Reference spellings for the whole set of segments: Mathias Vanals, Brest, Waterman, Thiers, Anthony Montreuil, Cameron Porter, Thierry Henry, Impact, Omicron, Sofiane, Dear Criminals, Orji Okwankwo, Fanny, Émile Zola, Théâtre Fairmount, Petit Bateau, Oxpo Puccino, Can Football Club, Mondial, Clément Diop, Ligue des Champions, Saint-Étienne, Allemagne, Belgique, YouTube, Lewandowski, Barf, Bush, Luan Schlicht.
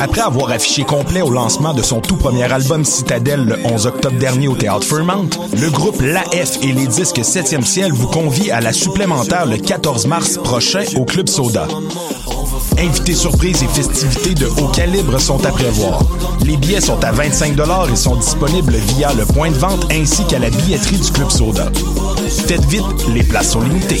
Après avoir affiché complet au lancement de son tout premier album Citadelle le 11 octobre dernier au Théâtre Fairmount, le groupe L'AF et les disques 7e Ciel vous convient à la supplémentaire le 14 mars prochain au Club Soda. Invités surprises et festivités de haut calibre sont à prévoir. Les billets sont à 25$ et sont disponibles via le point de vente ainsi qu'à la billetterie du Club Soda. Faites vite, les places sont limitées.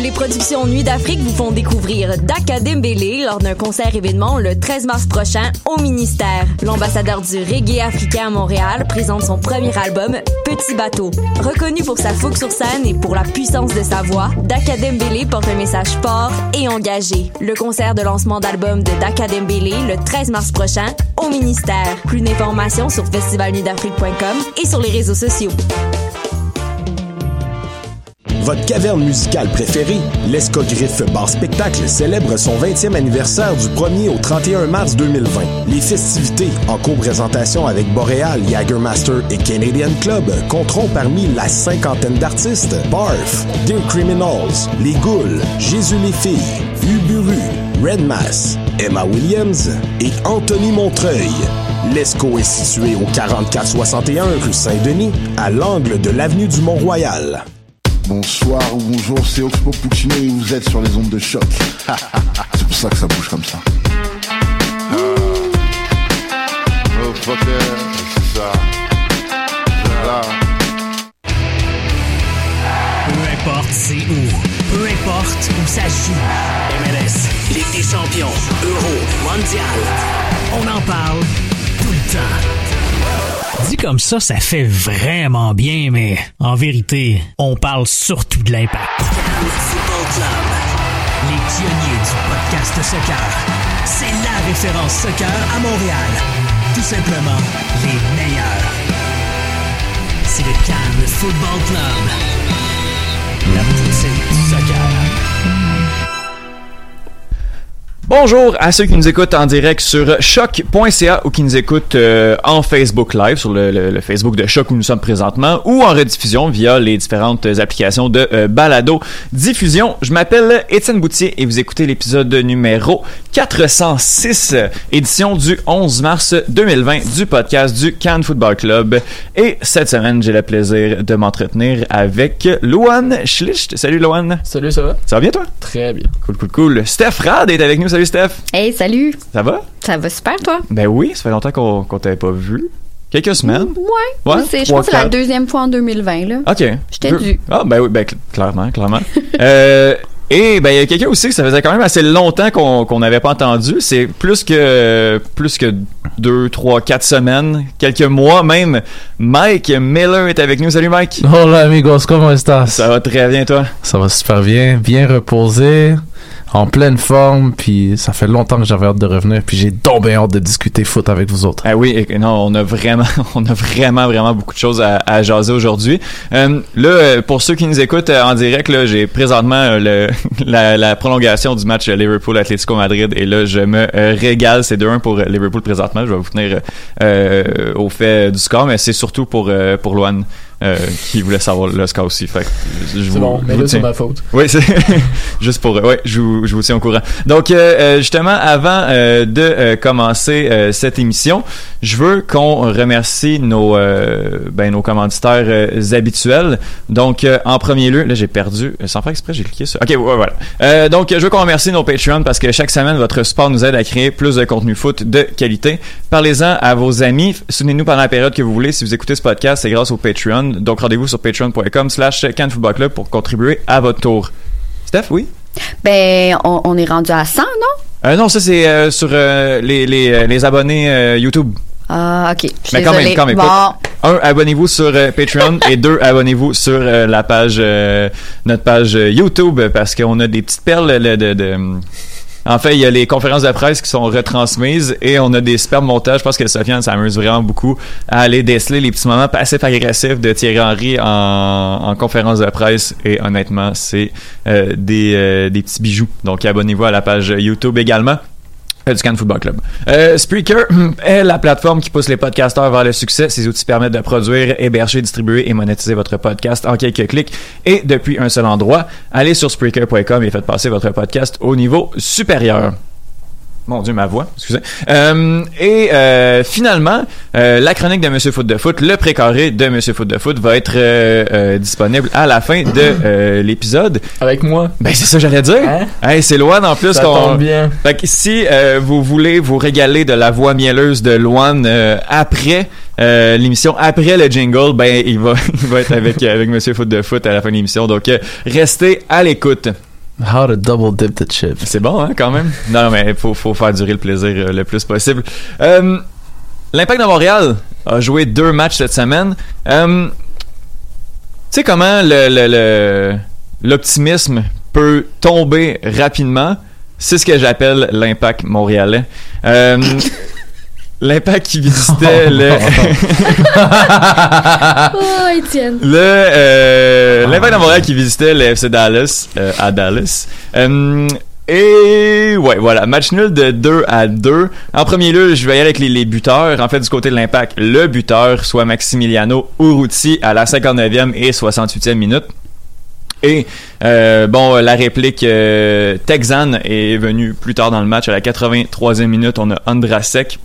Les productions Nuit d'Afrique vous font découvrir Dakadem Belé lors d'un concert-événement le 13 mars prochain au Ministère. L'ambassadeur du reggae africain à Montréal présente son premier album, Petit Bateau. Reconnu pour sa fougue sur scène et pour la puissance de sa voix, Dakadem Belé porte un message fort et engagé. Le concert de lancement d'album de Dakadem Belé le 13 mars prochain au Ministère. Plus d'informations sur festivalnuitdafrique.com et sur les réseaux sociaux. Votre caverne musicale préférée, l'Escogriffe Bar Spectacle célèbre son 20e anniversaire du 1er au 31 mars 2020. Les festivités, en co-présentation avec Boréal, Jagermaster et Canadian Club, compteront parmi la cinquantaine d'artistes Barf, Dear Criminals, Les Goules, Jésus les Filles, Uburu, Redmas, Emma Williams et Anthony Montreuil. L'Esco est situé au 4461 rue Saint-Denis, à l'angle de l'avenue du Mont-Royal. Bonsoir ou bonjour, c'est Oxpo Puccino et vous êtes sur les ondes de Choc. C'est pour ça que ça bouge comme ça. Peu importe c'est où, peu importe où ça joue. MLS, Ligue des Champions, Euro, Mondial. On en parle tout le temps. Dit comme ça fait vraiment bien, mais en vérité, on parle surtout de l'Impact. Can Football Club, les pionniers du podcast soccer. C'est la référence soccer à Montréal. Tout simplement, les meilleurs. C'est le Can Football Club, la boutique du soccer. Bonjour à ceux qui nous écoutent en direct sur choc.ca ou qui nous écoutent en Facebook Live, sur le Facebook de Choc où nous sommes présentement, ou en rediffusion via les différentes applications de balado diffusion. Je m'appelle Étienne Boutier et vous écoutez l'épisode numéro 406, édition du 11 mars 2020 du podcast du Can Football Club. Et cette semaine, j'ai le plaisir de m'entretenir avec Luan Schlicht. Salut Luan. Salut, ça va? Ça va bien toi? Très bien. Cool. Steph Rad est avec nous. Salut Steph! Hey, salut! Ça va? Ça va super, toi? Ben oui, ça fait longtemps qu'on t'avait pas vu. Quelques semaines? Ouais. Je pense que c'est la deuxième fois en 2020, là. OK. Je t'ai dû. Ah, ben oui, ben clairement. Et ben il y a quelqu'un aussi que ça faisait quand même assez longtemps qu'on n'avait pas entendu. C'est plus que 2, 3, 4 semaines, quelques mois même. Mike Miller est avec nous. Salut Mike! Hola amigos, comment estás? Ça va très bien, toi? Ça va super bien reposé. En pleine forme, puis ça fait longtemps que j'avais hâte de revenir, puis j'ai donc bien hâte de discuter foot avec vous autres. Ah oui, non, on a vraiment beaucoup de choses à jaser aujourd'hui. Là, pour ceux qui nous écoutent en direct, là, j'ai présentement la prolongation du match Liverpool-Atlético Madrid, et là, je me régale. C'est 2-1 pour Liverpool présentement. Je vais vous tenir au fait du score, mais c'est surtout pour Loan. Qui voulait savoir le score aussi. Fait que c'est ma faute. Oui, c'est juste pour je vous tiens au courant. Donc justement avant de commencer cette émission, je veux qu'on remercie nos commanditaires habituels. Donc en premier lieu, là j'ai perdu sans faire exprès, j'ai cliqué sur. OK, voilà. Donc je veux qu'on remercie nos Patreon parce que chaque semaine votre support nous aide à créer plus de contenu foot de qualité. Parlez-en à vos amis, soutenez-nous pendant la période que vous voulez. Si vous écoutez ce podcast, c'est grâce au Patreon. Donc, rendez-vous sur patreon.com/canfootballclub pour contribuer à votre tour. Steph, oui? Ben, on est rendu à 100, non? Non, ça, c'est sur les abonnés YouTube. Ah, OK. Mais quand même, bon. Un, abonnez-vous sur Patreon et deux, abonnez-vous sur la page, notre page YouTube, parce qu'on a des petites perles de... En fait, il y a les conférences de presse qui sont retransmises et on a des super montages. Je pense que Sofiane s'amuse vraiment beaucoup à aller déceler les petits moments passifs-agressifs de Thierry Henry en conférence de presse. Et honnêtement, c'est des petits bijoux. Donc, abonnez-vous à la page YouTube également du Can Football Club. Spreaker est la plateforme qui pousse les podcasteurs vers le succès. Ces outils permettent de produire, héberger, distribuer et monétiser votre podcast en quelques clics et depuis un seul endroit. Allez sur Spreaker.com et faites passer votre podcast au niveau supérieur. Mon Dieu, ma voix, excusez. Finalement, la chronique de Monsieur Foot de Foot, le précaré de Monsieur Foot de Foot va être disponible à la fin de l'épisode. Avec moi. Ben c'est ça que j'allais dire. Hein? Hey, c'est Loan en plus. Ça tombe bien. Fait que si vous voulez vous régaler de la voix mielleuse de Loan après l'émission, après le jingle, ben il va être avec Monsieur Foot de Foot à la fin de l'émission. Donc restez à l'écoute. How to double dip the chip. C'est bon, hein, quand même? Non, mais faut faire durer le plaisir le plus possible. L'Impact de Montréal a joué 2 matchs cette semaine. Tu sais comment l'optimisme peut tomber rapidement? C'est ce que j'appelle l'Impact montréalais. L'Impact qui visitait l'Impact de Montréal qui visitait le FC Dallas à Dallas. Et ouais, voilà, match nul de 2-2. En premier lieu, je vais y aller avec les buteurs. En fait, du côté de l'Impact, le buteur, soit Maximiliano Urruti à la 59e et 68e minute. Et la réplique texane est venue plus tard dans le match à la 83e minute. On a Andrasek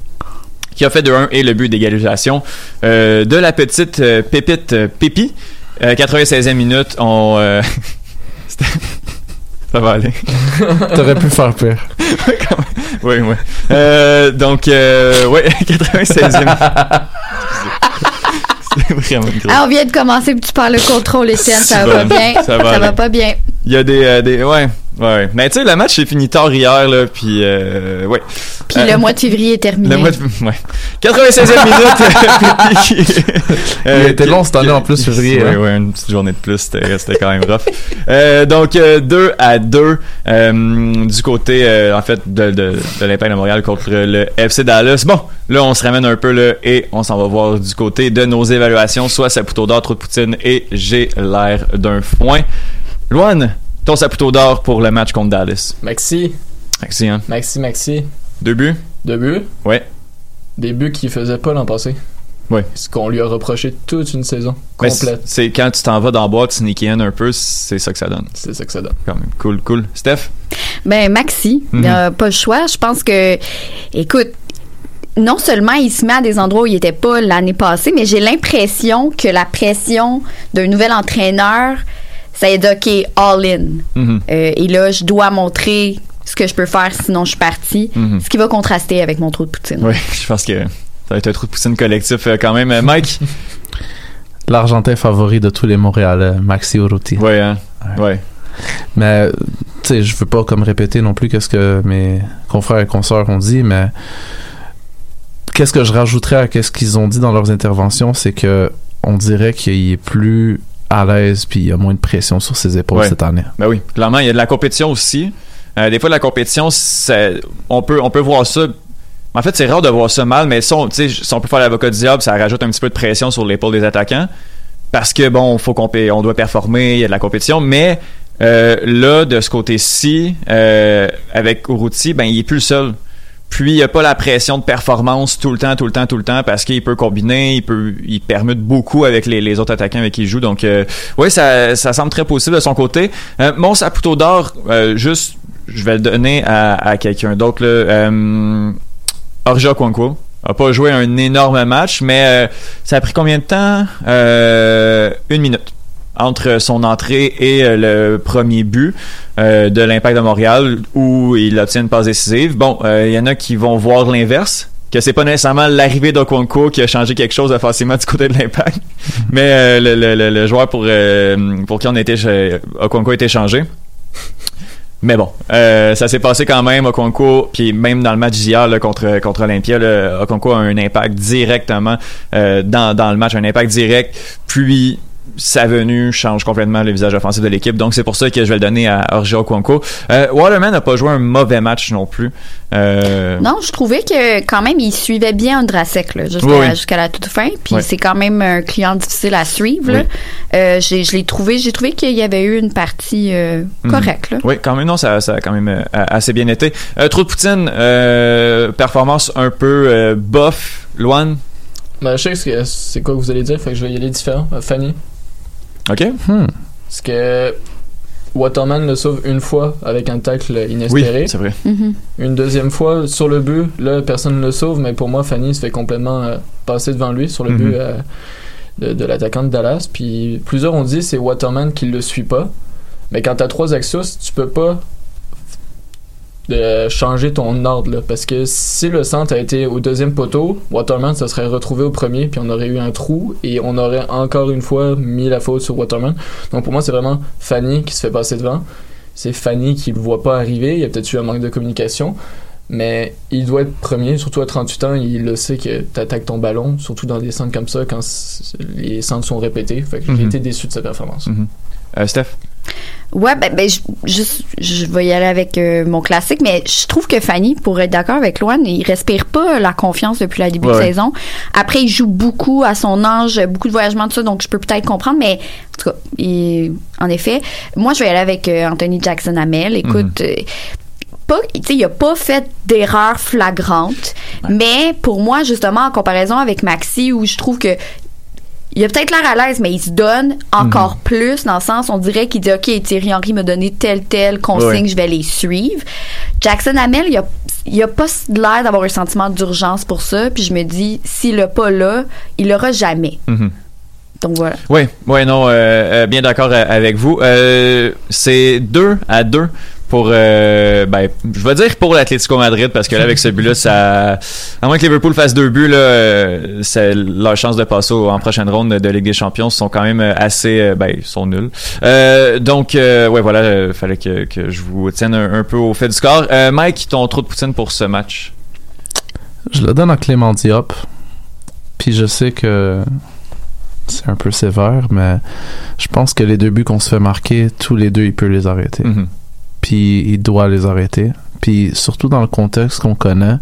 qui a fait 2-1 et le but d'égalisation de la petite pépite Pépi. 96e minute, on... Ça va aller. T'aurais pu faire pire. Oui. Donc, 96e... C'est vraiment gros. Ah, on vient de commencer, puis tu parles le contrôle, Étienne. Ça va bien. Ça va pas bien. Il y a des ouais. Mais tu sais, le match s'est fini tard hier, là, puis ouais. Puis le mois de février est terminé. Le mois de février, ouais. 96e minute. Il était long cette année en plus, février. Ouais, hein. Ouais, une petite journée de plus, c'était quand même rough. Donc, 2-2 du côté, en fait, de l'Impact de Montréal contre le FC Dallas. Bon, là, on se ramène un peu, là, et on s'en va voir du côté de nos évaluations. Soit Saputo d'or, trop de poutine, et j'ai l'air d'un foin. Luan, ton Saputo d'or pour le match contre Dallas. Maxi. 2 buts. Ouais. Des buts qu'il faisait pas l'an passé. Ouais. Ce qu'on lui a reproché toute une saison complète. C'est quand tu t'en vas dans la boîte, tu sneak in un peu, c'est ça que ça donne. Quand même. Cool. Steph? Ben, Maxi, pas le choix. Je pense que, écoute, non seulement il se met à des endroits où il était pas l'année passée, mais j'ai l'impression que la pression d'un nouvel entraîneur, ça aide, OK, all in. Mm-hmm. Et là, je dois montrer ce que je peux faire, sinon je suis parti. Mm-hmm. Ce qui va contraster avec mon trou de poutine. Oui, je pense que ça va être un trou de poutine collectif quand même. Mike? L'Argentin favori de tous les Montréalais, Maxi Urruti. Oui, hein? Ouais. Mais, tu sais, je veux pas comme répéter non plus qu'est-ce que mes confrères et consoeurs ont dit, mais qu'est-ce que je rajouterais à qu'est-ce qu'ils ont dit dans leurs interventions, c'est que on dirait qu'il est plus à l'aise, puis il y a moins de pression sur ses épaules cette année. Ben oui, clairement, il y a de la compétition aussi. Des fois, la compétition, on peut voir ça. En fait, c'est rare de voir ça mal, mais si on peut faire l'avocat du diable, ça rajoute un petit peu de pression sur l'épaule des attaquants. Parce que, bon, on doit performer, il y a de la compétition. Mais là, de ce côté-ci, avec Urruti, ben, il n'est plus le seul. Puis, il n'y a pas la pression de performance tout le temps, parce qu'il peut combiner, il permute beaucoup avec les autres attaquants avec qui il joue. Donc, oui, ça semble très possible de son côté. Mon Saputo d'or, juste, je vais le donner à quelqu'un d'autre. Orji Okwankwo n'a pas joué un énorme match, mais ça a pris combien de temps? 1 minute. Entre son entrée et le premier but de l'Impact de Montréal où il obtient une passe décisive. Bon, y en a qui vont voir l'inverse, que c'est pas nécessairement l'arrivée d'Okwankwo qui a changé quelque chose facilement du côté de l'Impact, mais le joueur pour qui Okwankwo a été changé. Mais bon, ça s'est passé quand même. Okwankwo, puis même dans le match d'hier là, contre Olympia, là, Okwankwo a un impact directement dans le match, un impact direct. Puis sa venue change complètement le visage offensif de l'équipe. Donc c'est pour ça que je vais le donner à Orji Okwankwo. Waterman n'a pas joué un mauvais match non plus. Non, je trouvais que quand même il suivait bien Andrasek là, jusqu'à la toute fin. Puis c'est quand même un client difficile à suivre. Là. J'ai trouvé qu'il y avait eu une partie correcte. Là. Oui, quand même non, ça a quand même assez bien été. Trop de poutine, performance un peu bof. Luan? Ben, je sais c'est quoi que vous allez dire, fait que je vais y aller différent. Fanny. OK. Parce que Waterman le sauve une fois avec un tacle inespéré. Oui, c'est vrai. Mm-hmm. Une deuxième fois, sur le but, là, personne ne le sauve, mais pour moi, Fanny se fait complètement passer devant lui sur le but de l'attaquant de Dallas. Puis plusieurs ont dit que c'est Waterman qui ne le suit pas. Mais quand tu as trois Axios, tu peux pas de changer ton ordre là, parce que si le centre a été au deuxième poteau, Waterman se serait retrouvé au premier puis on aurait eu un trou et on aurait encore une fois mis la faute sur Waterman. Donc pour moi c'est vraiment Fanny qui se fait passer devant, c'est Fanny qui le voit pas arriver, il y a peut-être eu un manque de communication, mais il doit être premier, surtout à 38 ans, il le sait que t'attaques ton ballon, surtout dans des centres comme ça quand les centres sont répétés, fait que j'ai été déçu de sa performance. Steph? Ouais, ben je vais y aller avec mon classique, mais je trouve que Fanny, pour être d'accord avec Loan, il respire pas la confiance depuis le début de saison. Après, il joue beaucoup à son âge, beaucoup de voyagements, tout ça, donc je peux peut-être comprendre, mais en tout cas, en effet, moi, je vais y aller avec Anthony Jackson-Amel. Écoute, il a pas fait d'erreur flagrante, mais pour moi, justement, en comparaison avec Maxi, où je trouve que il a peut-être l'air à l'aise, mais il se donne encore plus, dans le sens, on dirait qu'il dit « OK, Thierry Henry m'a donné telle consigne, je vais les suivre. » Jackson-Amel, il a pas l'air d'avoir un sentiment d'urgence pour ça, puis je me dis, s'il l'a pas là, il l'aura jamais. Donc voilà. Oui, non, bien d'accord avec vous. C'est 2-2 pour je vais dire pour l'Atlético Madrid, parce que là avec ce but là, ça, à moins que Liverpool fasse deux buts là, c'est leur chance de passer en prochaine ronde de Ligue des Champions sont quand même assez sont nuls. Fallait que je vous tienne un peu au fait du score. Mike, ton trop de poutine pour ce match? Je le donne à Clément Diop. Puis je sais que c'est un peu sévère, mais je pense que les deux buts qu'on se fait marquer, tous les deux, il peut les arrêter. Puis il doit les arrêter. Puis surtout dans le contexte qu'on connaît,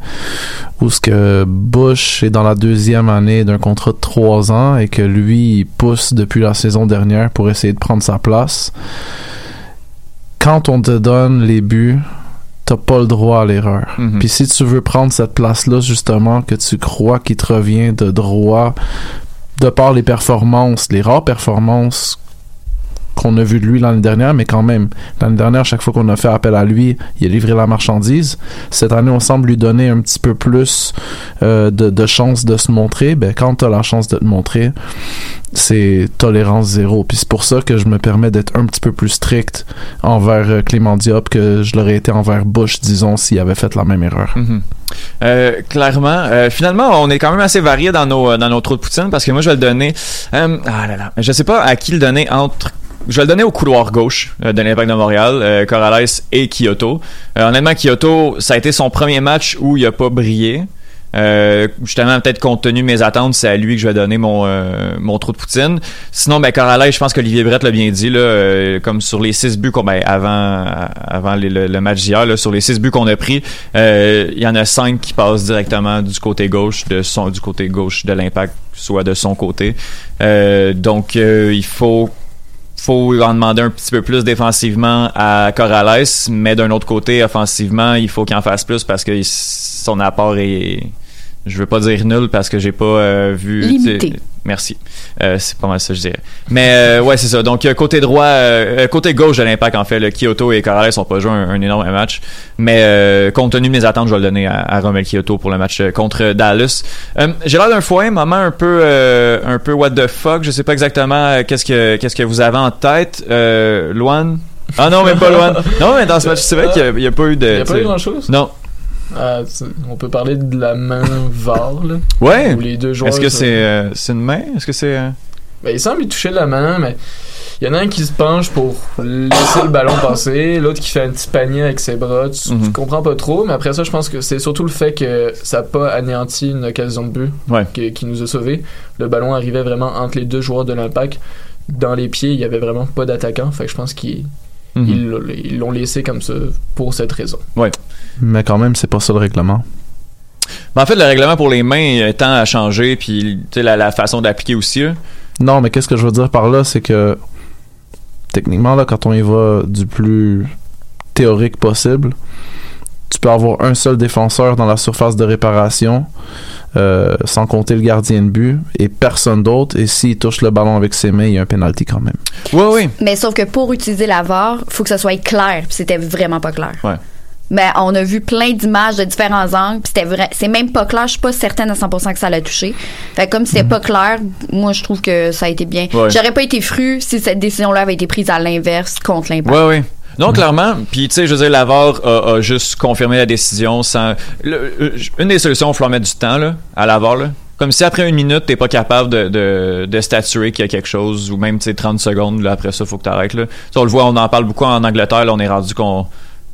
où ce que Bush est dans la deuxième année d'un contrat de 3 ans et que lui, il pousse depuis la saison dernière pour essayer de prendre sa place. Quand on te donne les buts, t'as pas le droit à l'erreur. Puis si tu veux prendre cette place-là, justement, que tu crois qu'il te revient de droit, de par les performances, les rares performances qu'on a vu de lui l'année dernière, mais quand même, l'année dernière, chaque fois qu'on a fait appel à lui, il a livré la marchandise. Cette année, on semble lui donner un petit peu plus de chance de se montrer. Ben, quand tu as la chance de te montrer, c'est tolérance zéro. Puis c'est pour ça que je me permets d'être un petit peu plus strict envers Clément Diop que je l'aurais été envers Bush, disons, s'il avait fait la même erreur. Clairement. Finalement, on est quand même assez varié dans nos trous de poutine, parce que moi, je vais le donner... je sais pas à qui le donner entre... Je vais le donner au couloir gauche de l'Impact de Montréal, Corrales et Quioto. Honnêtement, Quioto, ça a été son premier match où il n'a pas brillé. Justement, peut-être compte tenu de mes attentes, c'est à lui que je vais donner mon trou de poutine. Sinon, Corrales, je pense qu'Olivier Brett l'a bien dit là, comme sur les 6 buts qu'on avant le match d'hier là, sur les 6 buts qu'on a pris, il y en a 5 qui passent directement du côté gauche du côté gauche de l'Impact, soit de son côté. Donc il faut en demander un petit peu plus défensivement à Corrales, mais d'un autre côté, offensivement, il faut qu'il en fasse plus parce que son apport est... Je veux pas dire nul parce que j'ai pas vu... Limité. Merci. C'est pas mal ça, je dirais. Mais c'est ça. Donc, côté gauche de l'Impact, en fait, le Quioto et Corrales n'ont pas joué un énorme match. Mais compte tenu de mes attentes, je vais le donner à Romell Quioto pour le match contre Dallas. J'ai l'air d'un foyer, moment un peu what the fuck. Je sais pas exactement qu'est-ce que vous avez en tête. Luan? Ah non, mais pas Luan. Non, mais dans ce match, c'est vrai qu'il n'y a pas eu de... Il n'y a pas eu grand-chose? Non. On peut parler de la main VAR là. Ouais. Où les deux joueurs. Est-ce que c'est une main? Est-ce que c'est... Ben, il semble lui toucher la main, mais Il y en a un qui se penche pour laisser le ballon passer, l'autre qui fait un petit panier avec ses bras. Tu comprends pas trop, mais après ça, je pense que c'est surtout le fait que ça n'a pas anéanti une occasion de but qui nous a sauvés. Le ballon arrivait vraiment entre les deux joueurs de l'Impact. Dans les pieds, il n'y avait vraiment pas d'attaquant. Fait que je pense qu'ils ils l'ont laissé comme ça pour cette raison. Oui. Mais quand même, c'est pas ça le règlement. Mais en fait, le règlement pour les mains tend à changer, puis la façon d'appliquer aussi. Là. Non, mais qu'est-ce que je veux dire par là, c'est que techniquement, là, quand on y va du plus théorique possible, tu peux avoir un seul défenseur dans la surface de réparation, sans compter le gardien de but, et personne d'autre. Et s'il touche le ballon avec ses mains, il y a un penalty quand même. Oui, oui. Mais sauf que pour utiliser la VAR, il faut que ça soit clair, puis c'était vraiment pas clair. Ouais. Ben, on a vu plein d'images de différents angles, puis c'était vrai, c'est même pas clair, je suis pas certaine à 100% que ça l'a touché. Fait que comme c'était pas clair, moi je trouve que ça a été bien. Ouais. J'aurais pas été fru si cette décision-là avait été prise à l'inverse contre l'Impact. Oui, oui. Non, clairement. Puis, tu sais, je veux dire, la VAR a juste confirmé la décision sans... Une des solutions, il faut mettre du temps là, à la VAR. Là. Comme si après une minute, t'es pas capable de statuer qu'il y a quelque chose, ou même, tu sais, 30 secondes, là, après ça, faut que t'arrêtes. Là. On le voit, on en parle beaucoup en Angleterre, là, on est rendu qu'on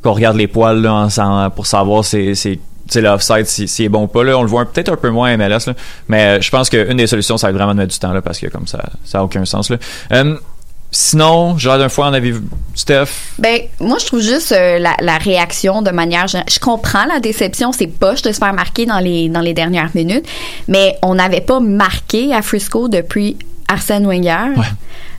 regarde les poils là, pour savoir c'est le offside, si est bon ou pas. Là. On le voit peut-être un peu moins à MLS, là. Mais je pense qu'une des solutions, ça va être vraiment de mettre du temps, là, parce que comme ça, ça n'a aucun sens. Là. Sinon, genre d'un fois, on avait vu Steph. Ben, moi, je trouve juste la réaction de manière... Je comprends la déception, c'est poche de se faire marquer dans les dernières minutes, mais on n'avait pas marqué à Frisco depuis Arsène Wenger.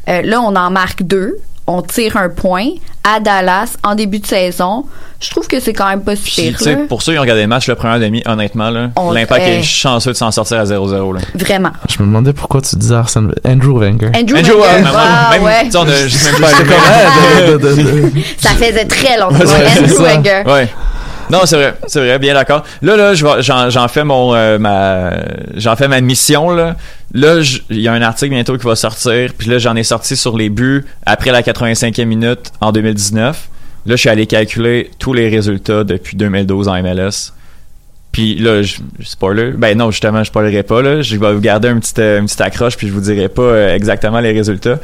Ouais. Là, on en marque 2. On tire un point à Dallas en début de saison. Je trouve que c'est quand même pas super. Puis, pour ceux qui ont regardé le match, le premier demi, honnêtement, là, l'Impact est chanceux de s'en sortir à 0-0. Là. Vraiment. Je me demandais pourquoi tu disais Arsène Andrew Wenger. Andrew Wenger. Même, on a juste même pas ça faisait très longtemps. Ouais, Andrew Wenger. Ouais. Non, c'est vrai, bien d'accord. Là, j'en fais ma mission, là. Là, il y a un article bientôt qui va sortir, puis là, j'en ai sorti sur les buts après la 85e minute en 2019. Là, je suis allé calculer tous les résultats depuis 2012 en MLS. Puis là, spoiler. Ben non, justement, je spoilerai pas, là. Je vais vous garder une petite accroche, puis je vous dirai pas exactement les résultats. Tout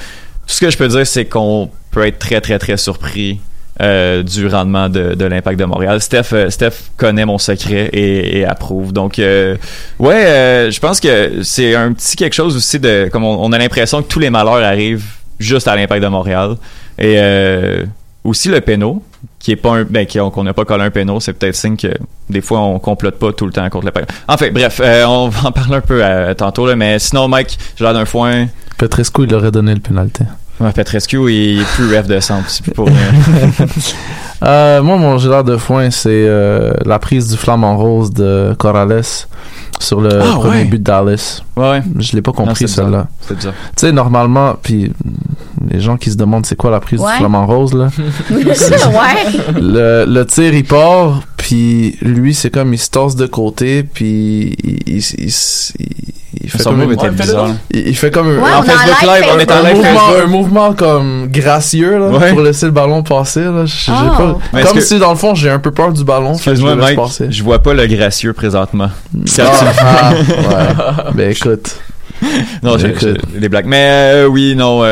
ce que je peux dire, c'est qu'on peut être très, très, très surpris du rendement de l'Impact de Montréal. Steph connaît mon secret et approuve. Donc, je pense que c'est un petit quelque chose aussi de... Comme on a l'impression que tous les malheurs arrivent juste à l'Impact de Montréal. Et aussi le péno, qui est pas un... Ben, qu'on n'a pas collé un péno, c'est peut-être signe que des fois, on complote pas tout le temps contre l'Impact. Enfin, bref, on va en parler un peu tantôt, là, mais sinon, Mike, j'ai l'air d'un foin... Petrescu, il aurait donné le pénalité. Ouais, Petrescu, il est plus ref de centre, c'est plus pour moi, mon gélard de foin, c'est la prise du flamant rose de Corrales sur le premier but de Dallas. Ouais. Je l'ai pas compris, non, celle-là. C'est bizarre. Tu sais, normalement, puis les gens qui se demandent c'est quoi la prise du flamant rose, là. Le tir, il part, puis lui, c'est comme il se tasse de côté, puis il fait comme en Facebook Live, on est en live Facebook. Un mouvement comme gracieux là, pour laisser le ballon passer là. J'ai pas, comme si dans le fond j'ai un peu peur du ballon. Excuse-moi Mike, je vois pas le gracieux présentement. Ouais. Ben écoute. Non, j'ai des blagues. Mais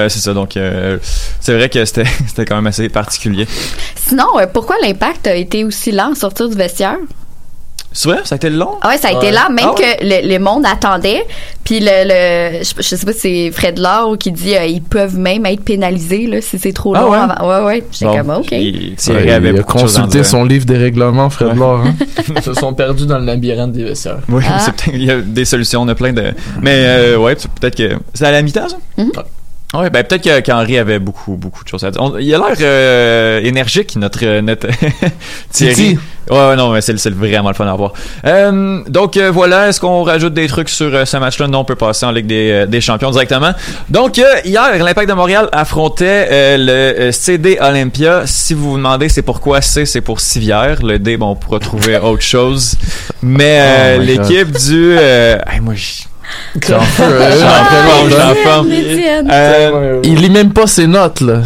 c'est ça. Donc, c'est vrai que c'était quand même assez particulier. Sinon, pourquoi l'Impact a été aussi lent à sortir du vestiaire? C'est vrai? Ça a été long? Ah oui, ça a été long, que le monde attendait. Puis je sais pas si c'est Fred Laure qui dit ils peuvent même être pénalisés là, si c'est trop long. Ouais. J'étais comme OK. Il a consulté son livre des règlements, Fred Laure. Hein? Ils se sont perdus dans le labyrinthe des vestiaires. Oui, il y a des solutions, on a plein de... Mais peut-être que... C'est à la mi-temps, ça? Oui, ben peut-être qu'Henry avait beaucoup de choses à dire. Il a l'air énergique, notre Thierry. Ouais, non, mais c'est vraiment le fun à voir. Donc, voilà, est-ce qu'on rajoute des trucs sur ce match-là? Non, on peut passer en Ligue des Champions directement. Donc, hier, l'Impact de Montréal affrontait le CD Olympia. Si vous vous demandez c'est pourquoi C, c'est pour Civière. Le D, bon, on pourra trouver autre chose. Mais l'équipe du... C'est un peu il lit même pas ses notes là.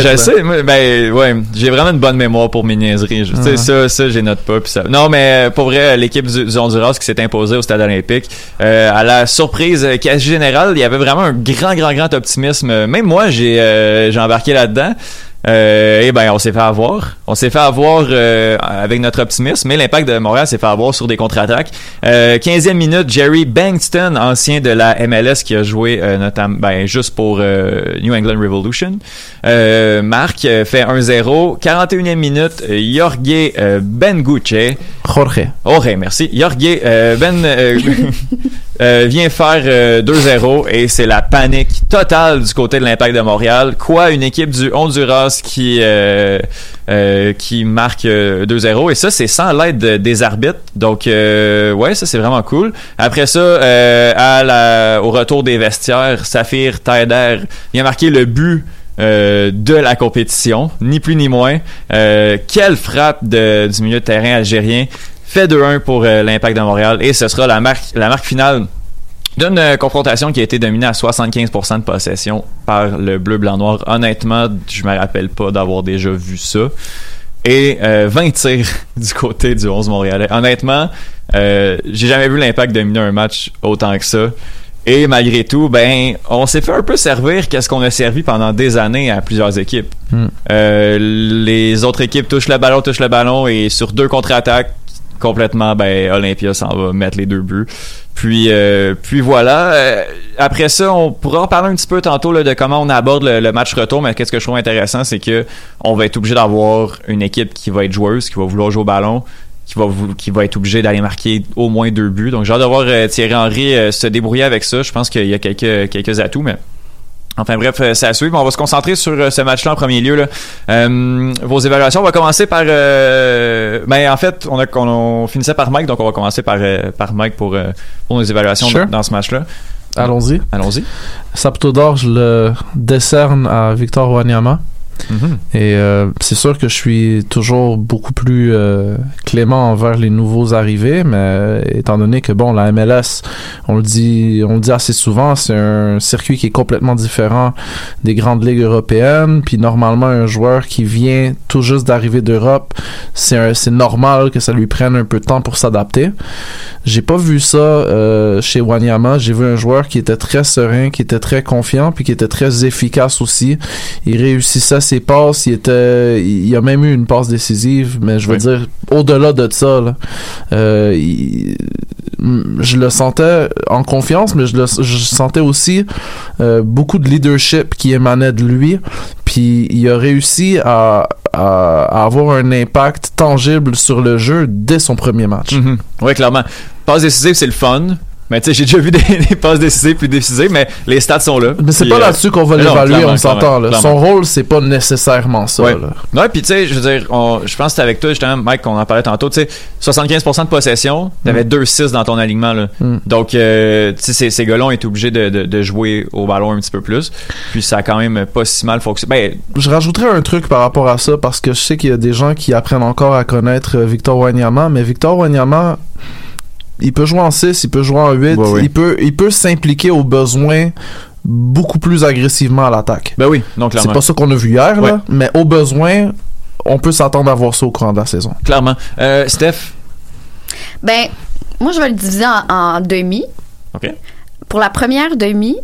J'essaie, ben ouais, j'ai vraiment une bonne mémoire pour mes niaiseries. Tu sais ça j'énote pas puis ça. Non mais pour vrai, l'équipe du Honduras qui s'est imposée au stade olympique, à la surprise quasi générale, il y avait vraiment un grand optimisme. Même moi j'ai embarqué là-dedans. Et ben on s'est fait avoir avec notre optimisme, mais l'Impact de Montréal s'est fait avoir sur des contre-attaques. 15e minute, Jerry Bankston, ancien de la MLS qui a joué notamment juste pour New England Revolution, marque, fait 1-0. 41e minute, Jorge Ben vient faire 2-0 et c'est la panique totale du côté de l'Impact de Montréal. Quoi, une équipe du Honduras qui marque 2-0 et ça c'est sans l'aide des arbitres. Donc ouais, ça c'est vraiment cool. Après ça au retour des vestiaires, Saphir Taider vient marquer le but de la compétition, ni plus ni moins. Quelle frappe du milieu de terrain algérien. Fait 2-1 pour l'Impact de Montréal et ce sera la marque finale d'une confrontation qui a été dominée à 75% de possession par le bleu-blanc-noir. Honnêtement, je me rappelle pas d'avoir déjà vu ça. Et 20 tirs du côté du 11 montréalais. Honnêtement, j'ai jamais vu l'Impact dominer un match autant que ça. Et malgré tout, on s'est fait un peu servir qu'est-ce qu'on a servi pendant des années à plusieurs équipes. Les autres équipes touchent le ballon et sur deux contre-attaques, complètement, Olympia s'en va mettre les deux buts. Puis voilà. Après ça, on pourra en parler un petit peu tantôt là, de comment on aborde le match retour, mais qu'est-ce que je trouve intéressant, c'est que on va être obligé d'avoir une équipe qui va être joueuse, qui va vouloir jouer au ballon, qui va être obligé d'aller marquer au moins deux buts. Donc j'ai hâte de voir Thierry Henry se débrouiller avec ça. Je pense qu'il y a quelques atouts, mais... Enfin bref, c'est à suivre. On va se concentrer sur ce match-là en premier lieu. Là. Vos évaluations, on va commencer par... en fait, on finissait par Mike, donc on va commencer par Mike pour nos évaluations dans ce match-là. Allons-y. Saputo d'or, je le décerne à Victor Wanyama. Et c'est sûr que je suis toujours beaucoup plus clément envers les nouveaux arrivés, mais étant donné que la MLS, on le dit assez souvent, c'est un circuit qui est complètement différent des grandes ligues européennes, puis normalement un joueur qui vient tout juste d'arriver d'Europe, c'est normal que ça lui prenne un peu de temps pour s'adapter. J'ai pas vu ça chez Wanyama. J'ai vu un joueur qui était très serein, qui était très confiant, puis qui était très efficace aussi. Il réussissait ses passes, il a même eu une passe décisive, mais je veux dire, au-delà de ça, là, je le sentais en confiance, mais je sentais aussi beaucoup de leadership qui émanait de lui, puis il a réussi à avoir un impact tangible sur le jeu dès son premier match. Oui, clairement. Passe décisive, c'est le fun. Mais tu sais, j'ai déjà vu des passes décisives plus décisives, mais les stats sont là. Mais c'est pas là-dessus qu'on va l'évaluer, on s'entend. Là. Son rôle, c'est pas nécessairement ça. Ouais, là. Ouais, puis tu sais, je veux dire, je pense que c'était avec toi, justement, Mike, qu'on en parlait tantôt, tu sais, 75% de possession, t'avais 2-6 dans ton alignement. Là. Donc, tu sais, ces gars-là ont été obligés de jouer au ballon un petit peu plus, puis ça a quand même pas si mal fonctionné. Je rajouterais un truc par rapport à ça, parce que je sais qu'il y a des gens qui apprennent encore à connaître Victor Wanyama, mais Victor Wanyama... Il peut jouer en 6, il peut jouer en 8, il peut s'impliquer aux besoins beaucoup plus agressivement à l'attaque. Ben oui, donc clairement. C'est pas ça qu'on a vu hier, là, mais aux besoins, on peut s'attendre à voir ça au courant de la saison. Clairement. Steph? Moi, je vais le diviser en demi. OK. Pour la première demi,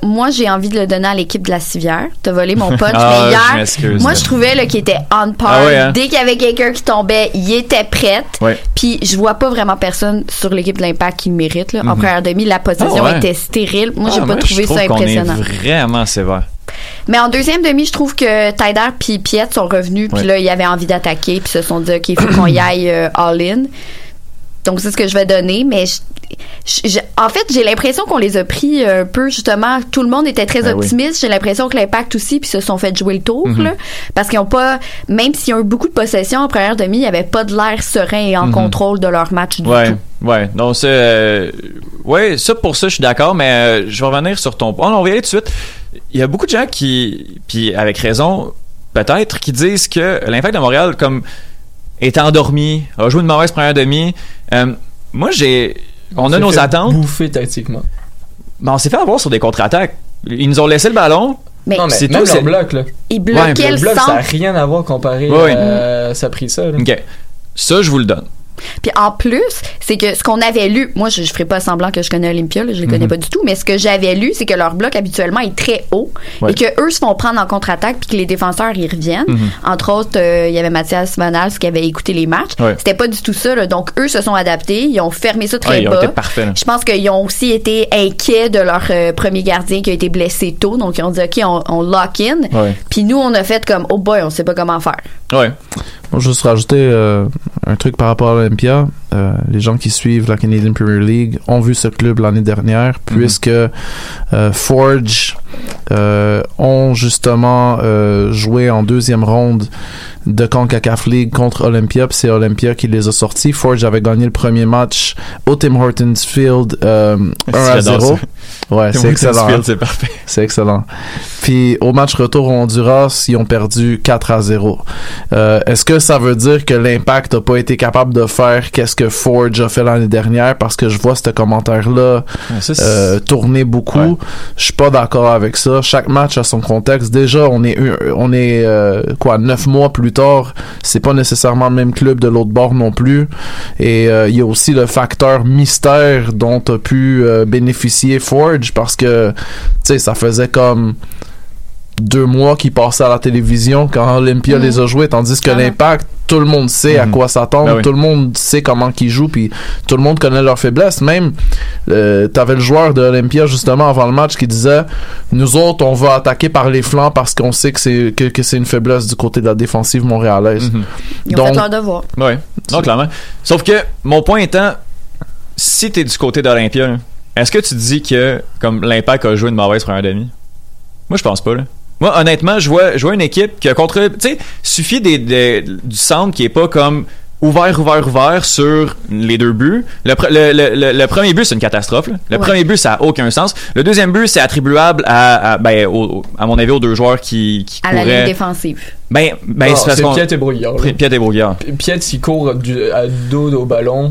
moi, j'ai envie de le donner à l'équipe de la Civière. T'as volé mon punch, mais hier, je trouvais là, qu'il était on par. Ah ouais, hein? Dès qu'il y avait quelqu'un qui tombait, il était prêt. Puis je vois pas vraiment personne sur l'équipe de l'Impact qui le mérite. Là. En première demi, la possession était stérile. Moi, j'ai pas trouvé ça impressionnant. Qu'on est vraiment sévère. Mais en deuxième demi, je trouve que Taider puis Piet sont revenus. Puis là, ils avaient envie d'attaquer. Puis se sont dit qu'il faut qu'on y aille all-in. Donc, c'est ce que je vais donner, mais en fait, j'ai l'impression qu'on les a pris un peu, justement, tout le monde était très optimiste, j'ai l'impression que l'Impact aussi, puis se sont fait jouer le tour, là, parce qu'ils ont pas, même s'ils ont eu beaucoup de possession en première demi, ils n'avaient pas de l'air serein et en contrôle de leur match du tout. Ouais, donc ça, ça pour ça, je suis d'accord, mais je vais revenir sur ton... on va y aller tout de suite. Il y a beaucoup de gens qui, puis avec raison, peut-être, qui disent que l'Impact de Montréal, comme... est endormi, a joué une mauvaise première demi. Moi, On a nos attentes. Bouffé tactiquement. Mais on s'est fait avoir sur des contre-attaques. Ils nous ont laissé le ballon. Mais non, mais c'est même tout, leur bloc, là. Ils bloquaient le bloc, centre. Ça n'a rien à voir comparé à ça pris ça. Là. OK. Ça, je vous le donne. Puis en plus, c'est que ce qu'on avait lu, moi je ferai pas semblant que je connais Olympia, là, je les connais pas du tout, mais ce que j'avais lu, c'est que leur bloc habituellement est très haut et que eux se font prendre en contre-attaque puis que les défenseurs y reviennent. Entre autres, il y avait Mathias Vanals qui avait écouté les matchs. C'était pas du tout ça, là. Donc eux se sont adaptés, ils ont fermé ça très bas. Ils ont été parfaits, là. Je pense qu'ils ont aussi été inquiets de leur premier gardien qui a été blessé tôt, donc ils ont dit OK, on lock in. Puis nous on a fait comme oh boy, on sait pas comment faire. Moi, je veux juste rajouter un truc par rapport à l'Olympia. Les gens qui suivent la Canadian Premier League ont vu ce club l'année dernière, puisque Forge ont justement joué en deuxième ronde de CONCACAF League contre Olympia, puis c'est Olympia qui les a sortis. Forge avait gagné le premier match au Tim Hortons Field 1-0. Ouais, c'est excellent. Field, c'est parfait. C'est excellent. Puis au match retour au Honduras, ils ont perdu 4-0. Est-ce que ça veut dire que l'Impact n'a pas été capable de faire qu'est-ce que Forge a fait l'année dernière? Parce que je vois ce commentaire-là tourner beaucoup. Je suis pas d'accord avec ça. Chaque match a son contexte. Déjà, on est 9 mois plus tard. C'est pas nécessairement le même club de l'autre bord non plus. Et il y a aussi le facteur mystère dont a pu bénéficier Forge, parce que tu sais, ça faisait comme 2 mois qui passaient à la télévision quand Olympia les a joués, tandis que l'Impact, tout le monde sait à quoi s'attendre, tout le monde sait comment qu'ils jouent, puis tout le monde connaît leurs faiblesses. Même t'avais le joueur de Olympia justement avant le match qui disait nous autres on va attaquer par les flancs parce qu'on sait que c'est une faiblesse du côté de la défensive montréalaise. Ils ont fait leur devoir. Non, clairement. Sauf que mon point étant, si t'es du côté d'Olympia, est-ce que tu dis que comme l'Impact a joué une mauvaise première demi? Moi je pense pas, là. Moi, honnêtement, je vois une équipe qui a contre... Tu sais, suffit du centre qui est pas comme ouvert sur les 2 buts. Le premier but, c'est une catastrophe, là. Le premier but, ça a aucun sens. Le deuxième but, c'est attribuable à mon avis, aux 2 joueurs qui à couraient... À la ligne défensive. C'est Piet et Brouillard. Piet, il court à dos au ballon.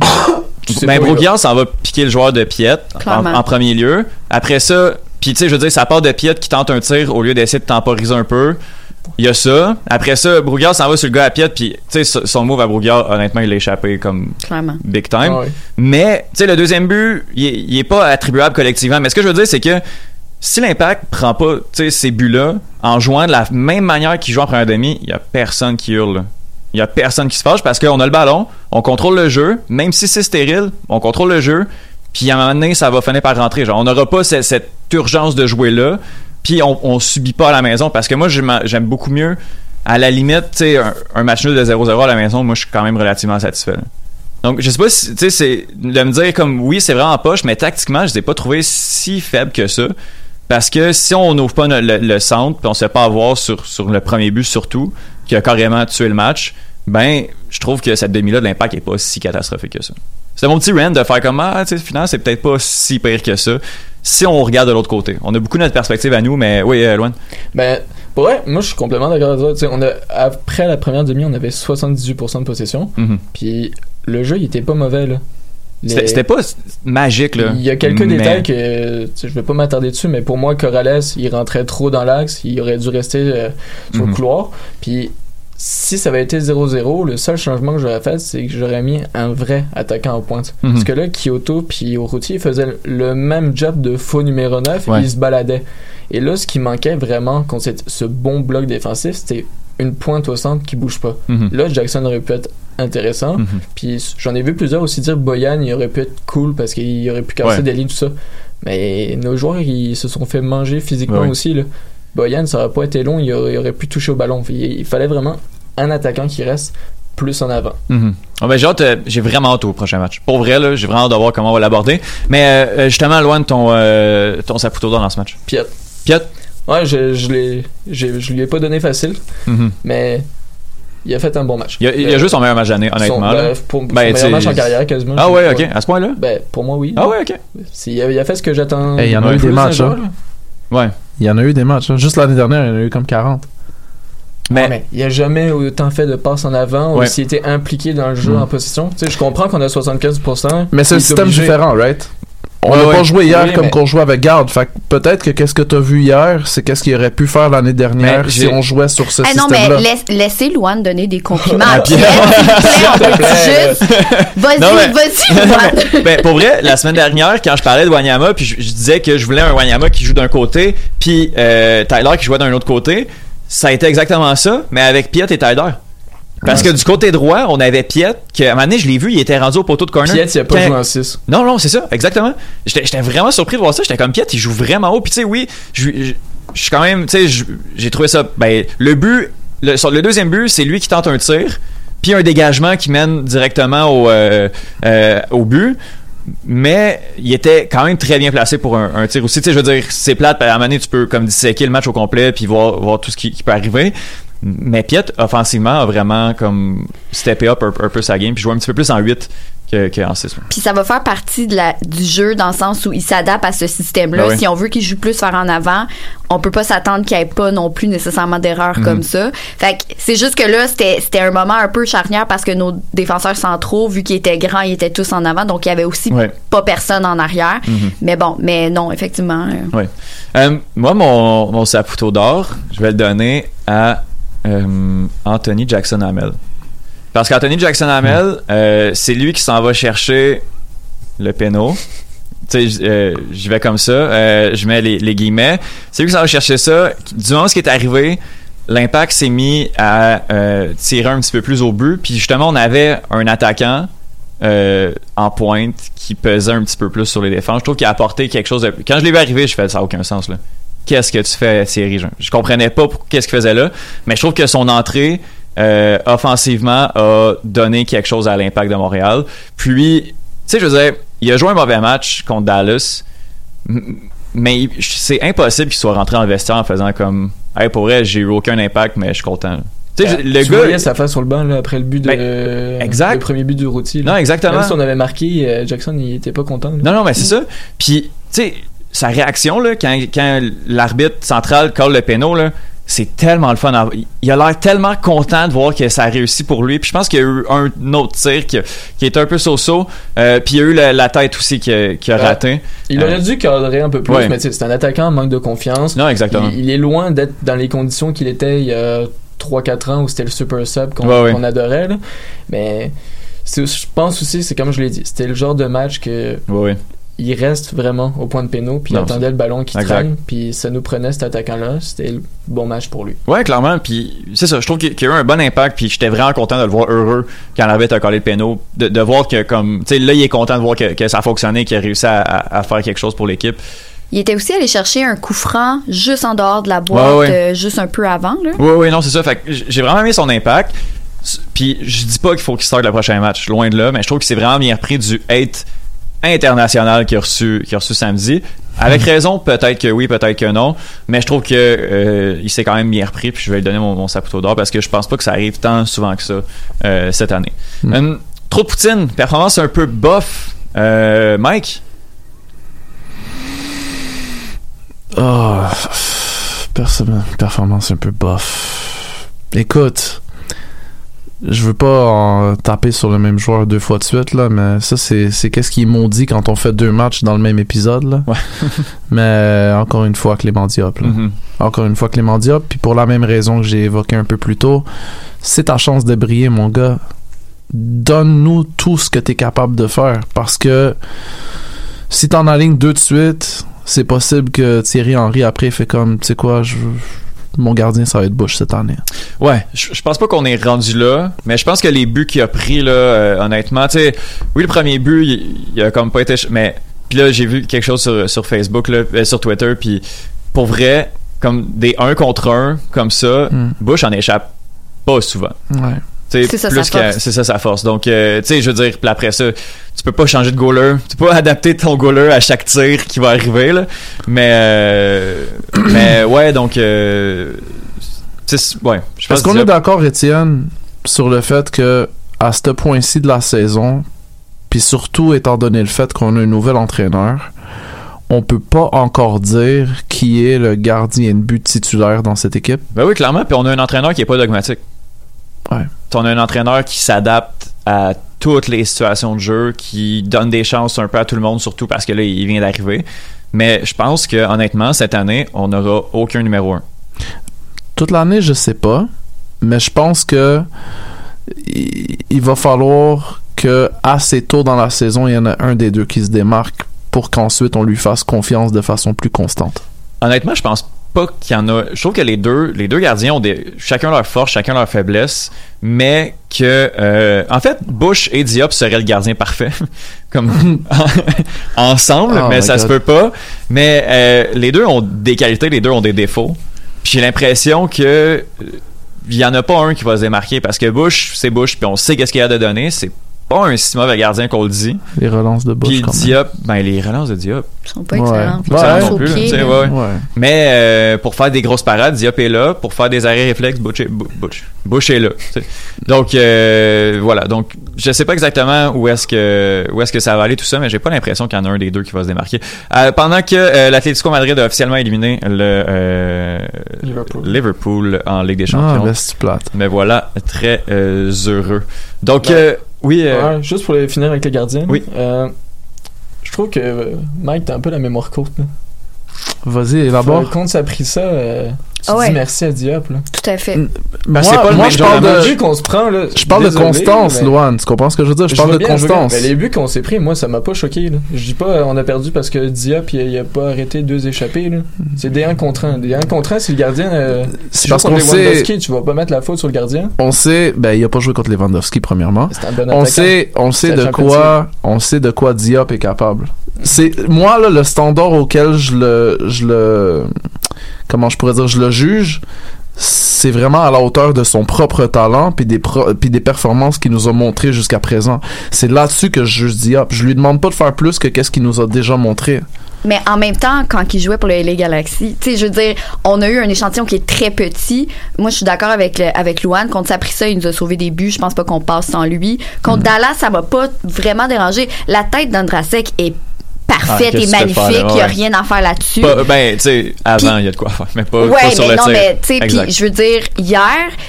Brouillard s'en va piquer le joueur de Piet en premier lieu. Après ça... Puis, tu sais, je veux dire, ça part de Piet qui tente un tir au lieu d'essayer de temporiser un peu. Il y a ça. Après ça, Brouillard s'en va sur le gars à Piet. Puis, tu sais, son move à Brouillard, honnêtement, il l'a échappé comme big time. Mais, tu sais, le deuxième but, il est pas attribuable collectivement. Mais ce que je veux dire, c'est que si l'Impact prend pas, tu sais, ces buts-là, en jouant de la même manière qu'il joue en première demi, il y a personne qui hurle. Il y a personne qui se fâche parce qu'on a le ballon, on contrôle le jeu. Même si c'est stérile, on contrôle le jeu. Puis à un moment donné, ça va finir par rentrer. Genre, on n'aura pas cette urgence de jouer là. Puis on subit pas à la maison. Parce que moi, j'aime beaucoup mieux, à la limite, tu sais, un match nul de 0-0 à la maison, moi, je suis quand même relativement satisfait, là. Donc, je sais pas si, tu sais, c'est de me dire comme oui, c'est vraiment en poche, mais tactiquement, je les ai pas trouvés si faibles que ça. Parce que si on n'ouvre pas le centre, puis on se fait pas avoir sur le premier but surtout, qui a carrément tué le match, ben, je trouve que cette demi-là de l'Impact est pas si catastrophique que ça. C'est mon petit rant de faire comme tu sais, finalement, c'est peut-être pas si pire que ça. Si on regarde de l'autre côté, on a beaucoup notre perspective à nous, mais oui, Luan. Ben, pour vrai, moi, je suis complètement d'accord avec toi. Tu sais, après la première demi, on avait 78% de possession. Puis le jeu, il était pas mauvais, là. C'était pas magique, là. Il y a quelques détails que tu sais, je vais pas m'attarder dessus, mais pour moi, Corrales, il rentrait trop dans l'axe. Il aurait dû rester sur le couloir. Puis si ça avait été 0-0, le seul changement que j'aurais fait, c'est que j'aurais mis un vrai attaquant en pointe. Parce que là, Quioto puis Urruti faisaient le même job de faux numéro 9 et ils se baladaient. Et là, ce qui manquait vraiment contre ce bon bloc défensif, c'était une pointe au centre qui bouge pas. Là, Jackson aurait pu être intéressant. Puis j'en ai vu plusieurs aussi dire Boyan, il aurait pu être cool parce qu'il aurait pu casser des lignes, tout ça. Mais nos joueurs, ils se sont fait manger physiquement aussi, là. Boyan, ça aurait pas été long, il aurait pu toucher au ballon. Il fallait vraiment un attaquant qui reste plus en avant. Oh ben, j'ai vraiment hâte au prochain match. Pour vrai, là, j'ai vraiment hâte de voir comment on va l'aborder. Mais justement, Luan, ton saputo dans ce match. Piet. Ouais, je lui ai pas donné facile, mais il a fait un bon match. Il a joué son meilleur match d'année, honnêtement. Son meilleur match en carrière, quasiment. Ah ouais, OK. À ce point-là? Ben, pour moi, oui. Ah ouais, OK. Il a fait ce que j'attends. Il y en a eu des matchs. Ouais. Il y en a eu des matchs. Juste l'année dernière, il y en a eu comme 40. Mais il n'y a jamais autant fait de passes en avant ou s'il était impliqué dans le jeu en possession. Tu sais, je comprends qu'on a 75%. Mais c'est un système différent, right? On n'a pas joué hier comme qu'on jouait avec Garde. Fait que peut-être que qu'est-ce que tu as vu hier, c'est qu'est-ce qu'il aurait pu faire l'année dernière si on jouait sur ce système-là. Non, mais laissez Luan donner des compliments. Vas-y, Luan. Ben, pour vrai, la semaine dernière, quand je parlais de Wanyama, puis je disais que je voulais un Wanyama qui joue d'un côté, puis Tyler qui jouait d'un autre côté, ça a été exactement ça, mais avec Piet et Tyler. Parce que du côté droit, on avait Piet, qu'à un moment donné, je l'ai vu, il était rendu au poteau de corner. Piet, il a pas joué en 6. Non, non, c'est ça, exactement. J'étais vraiment surpris de voir ça. J'étais comme Piet, il joue vraiment haut. Puis, tu sais, oui, je suis quand même, tu sais, j'ai trouvé ça. Ben, le but, sur le deuxième but, c'est lui qui tente un tir, puis un dégagement qui mène directement au but. Mais il était quand même très bien placé pour un tir aussi. Tu sais, je veux dire, c'est plate, à un moment donné, tu peux comme disséquer le match au complet, puis voir tout ce qui peut arriver. Mais Piet, offensivement, a vraiment comme steppé up un peu sa game, puis joué un petit peu plus en 8 qu'en 6. Puis ça va faire partie du jeu dans le sens où il s'adapte à ce système-là. Ben oui. Si on veut qu'il joue plus vers en avant, on peut pas s'attendre qu'il n'y ait pas non plus nécessairement d'erreurs comme ça. Fait que c'est juste que là, c'était un moment un peu charnière parce que nos défenseurs centraux, vu qu'ils étaient grands, ils étaient tous en avant, donc il y avait aussi pas personne en arrière. Mais bon, mais non, effectivement. Oui. Moi, mon saputo d'or, je vais le donner à Anthony Jackson-Amel. Parce qu'Anthony Jackson-Amel, c'est lui qui s'en va chercher le péno. Tu sais, j'y vais comme ça. Je mets les guillemets. C'est lui qui s'en va chercher ça. Du moment où ce qui est arrivé, l'Impact s'est mis à tirer un petit peu plus au but. Puis justement, on avait un attaquant en pointe qui pesait un petit peu plus sur les défenses. Je trouve qu'il a apporté quelque chose de... Quand je l'ai vu arriver, je fais ça n'a aucun sens, là. Qu'est-ce que tu fais, Thierry? Je comprenais pas qu'est-ce qu'il faisait là, mais je trouve que son entrée offensivement a donné quelque chose à l'Impact de Montréal. Puis, tu sais, je veux dire, il a joué un mauvais match contre Dallas, mais c'est impossible qu'il soit rentré en vestiaire en faisant comme « Hey, pour vrai, j'ai eu aucun impact, mais je suis content. » Tu voyais sa face sur le banc là, après le but le premier but d'Urruti. Non, exactement. Même si on avait marqué, Jackson, il était pas content. Là. Non, mais c'est ça. Puis, tu sais, sa réaction là, quand l'arbitre central colle le péno, là, c'est tellement le fun. Il a l'air tellement content de voir que ça a réussi pour lui. Puis je pense qu'il y a eu un autre tir qui était un peu so-so. Puis il y a eu la tête aussi qui a raté. Il aurait dû cadrer un peu plus, mais c'est un attaquant en manque de confiance. Non, exactement. Il est loin d'être dans les conditions qu'il était il y a 3-4 ans où c'était le super sub qu'on adorait. Là. Mais je pense aussi, c'est comme je l'ai dit, c'était le genre de match que... Oui. Il reste vraiment au point de péno, puis il attendait le ballon qui traîne, puis ça nous prenait cet attaquant-là. C'était le bon match pour lui. Ouais, clairement. Puis c'est ça, je trouve qu'il y a eu un bon impact, puis j'étais vraiment content de le voir heureux quand l'arbitre a collé le péno, de voir que, comme, tu sais, là, il est content de voir que ça a fonctionné, qu'il a réussi à faire quelque chose pour l'équipe. Il était aussi allé chercher un coup franc juste en dehors de la boîte, juste un peu avant, là. Oui, non, c'est ça. Fait que j'ai vraiment aimé son impact. Puis je dis pas qu'il faut qu'il sorte le prochain match, loin de là, mais je trouve qu'il s'est vraiment bien repris du hate international qu'il a reçu samedi. Avec raison, peut-être que oui, peut-être que non, mais je trouve que il s'est quand même bien repris, puis je vais lui donner mon saputo d'or parce que je pense pas que ça arrive tant souvent que ça cette année. Trop de poutine, performance un peu bof. Mike? Performance un peu bof. Écoute, je veux pas en taper sur le même joueur deux fois de suite, là, mais ça, c'est qu'est-ce qu'ils m'ont dit quand on fait deux matchs dans le même épisode, là. Ouais. Mais encore une fois, Clément Diop, là. Encore une fois, Clément Diop, puis pour la même raison que j'ai évoquée un peu plus tôt, c'est ta chance de briller, mon gars. Donne-nous tout ce que t'es capable de faire, parce que si t'en alignes deux de suite, c'est possible que Thierry Henry, après, fait comme, tu sais quoi, mon gardien, ça va être Bush cette année. Ouais, je pense pas qu'on est rendu là, mais je pense que les buts qu'il a pris, là, honnêtement, tu sais, oui, le premier but, il a comme pas été... Mais puis là, j'ai vu quelque chose sur Facebook, là, sur Twitter, puis pour vrai, comme des 1 contre 1, comme ça, Bush en échappe pas souvent. Ouais. C'est ça sa force. Donc, tu sais, je veux dire, après ça, tu peux pas changer de goaler. Tu peux pas adapter ton goaler à chaque tir qui va arriver, là. Mais ouais, donc... ouais, je pense qu'on est d'accord, Étienne, sur le fait que à ce point-ci de la saison, puis surtout étant donné le fait qu'on a un nouvel entraîneur, on peut pas encore dire qui est le gardien de but titulaire dans cette équipe. Ben oui, clairement. Puis on a un entraîneur qui est pas dogmatique. Ouais. On a un entraîneur qui s'adapte à toutes les situations de jeu, qui donne des chances un peu à tout le monde, surtout parce que là, il vient d'arriver. Mais je pense que honnêtement, cette année, on n'aura aucun numéro 1. Toute l'année, je sais pas. Mais je pense que il va falloir que assez tôt dans la saison, il y en a un des deux qui se démarque pour qu'ensuite on lui fasse confiance de façon plus constante. Honnêtement, je pense pas qu'il y en a. Je trouve que les deux gardiens ont chacun leur force, chacun leur faiblesse, mais que en fait, Bush et Diop seraient le gardien parfait, comme ensemble, oh mais ça God. Se peut pas. Mais les deux ont des qualités, les deux ont des défauts. Puis j'ai l'impression que il y en a pas un qui va se démarquer parce que Bush, c'est Bush, puis on sait qu'est-ce qu'il a de donner. C'est pas un si mauvais gardien qu'on le dit. Les relances de Bush. Puis Diop, ben les relances de Diop sont pas excellentes. Ouais. Non plus, pied, ouais. Mais pour faire des grosses parades, Diop est là. Pour faire des arrêts réflexes, Bush est là. T'sais. Donc voilà. Donc je sais pas exactement où est-ce que ça va aller tout ça, mais j'ai pas l'impression qu'il y en a un des deux qui va se démarquer. Pendant que l'Atlético Madrid a officiellement éliminé le Liverpool en Ligue des Champions. Ah, ben c'est plate. Mais voilà, très heureux. Donc oui, ouais, juste pour finir avec les gardiens. Oui. Je trouve que Mike, t'as un peu la mémoire courte. Là. Vas-y, élabore. Quand ça a pris ça, tu dis merci à Diop. Là. Tout à fait. Ben, c'est pas moi, le genre de but qu'on se prend. Là, je parle de constance, mais... Luan. Tu comprends ce que je veux dire? Je parle de constance. Mais les buts qu'on s'est pris, moi, ça m'a pas choqué. Là. Je dis pas on a perdu parce que Diop, il a pas arrêté deux échappées. Là. C'est des 1 contre 1. Des 1 contre 1, si le gardien. C'est parce qu'on sait. Lewandowski, tu vas pas mettre la faute sur le gardien. On sait. Ben, il a pas joué contre Lewandowski, premièrement. C'est un bon attaquant. On sait de quoi Diop est capable. C'est moi là le standard auquel je le comment je pourrais dire je le juge, c'est vraiment à la hauteur de son propre talent puis des performances qu'il nous a montrées jusqu'à présent. C'est là-dessus que je dis hop, je lui demande pas de faire plus que qu'est-ce qu'il nous a déjà montré. Mais en même temps, quand il jouait pour le LA Galaxy, tu sais, je veux dire, on a eu un échantillon qui est très petit. Moi, je suis d'accord avec Luan. Contre Saprissa, il nous a sauvé des buts. Je pense pas qu'on passe sans lui. Contre Dallas, ça m'a pas vraiment dérangé. La tête d'Andrasek est parfaite et magnifique, il n'y a rien à faire là-dessus. Ben, tu sais, avant, il y a de quoi faire, mais pas sur le tir. Oui, mais non, mais tu sais, puis je veux dire, hier,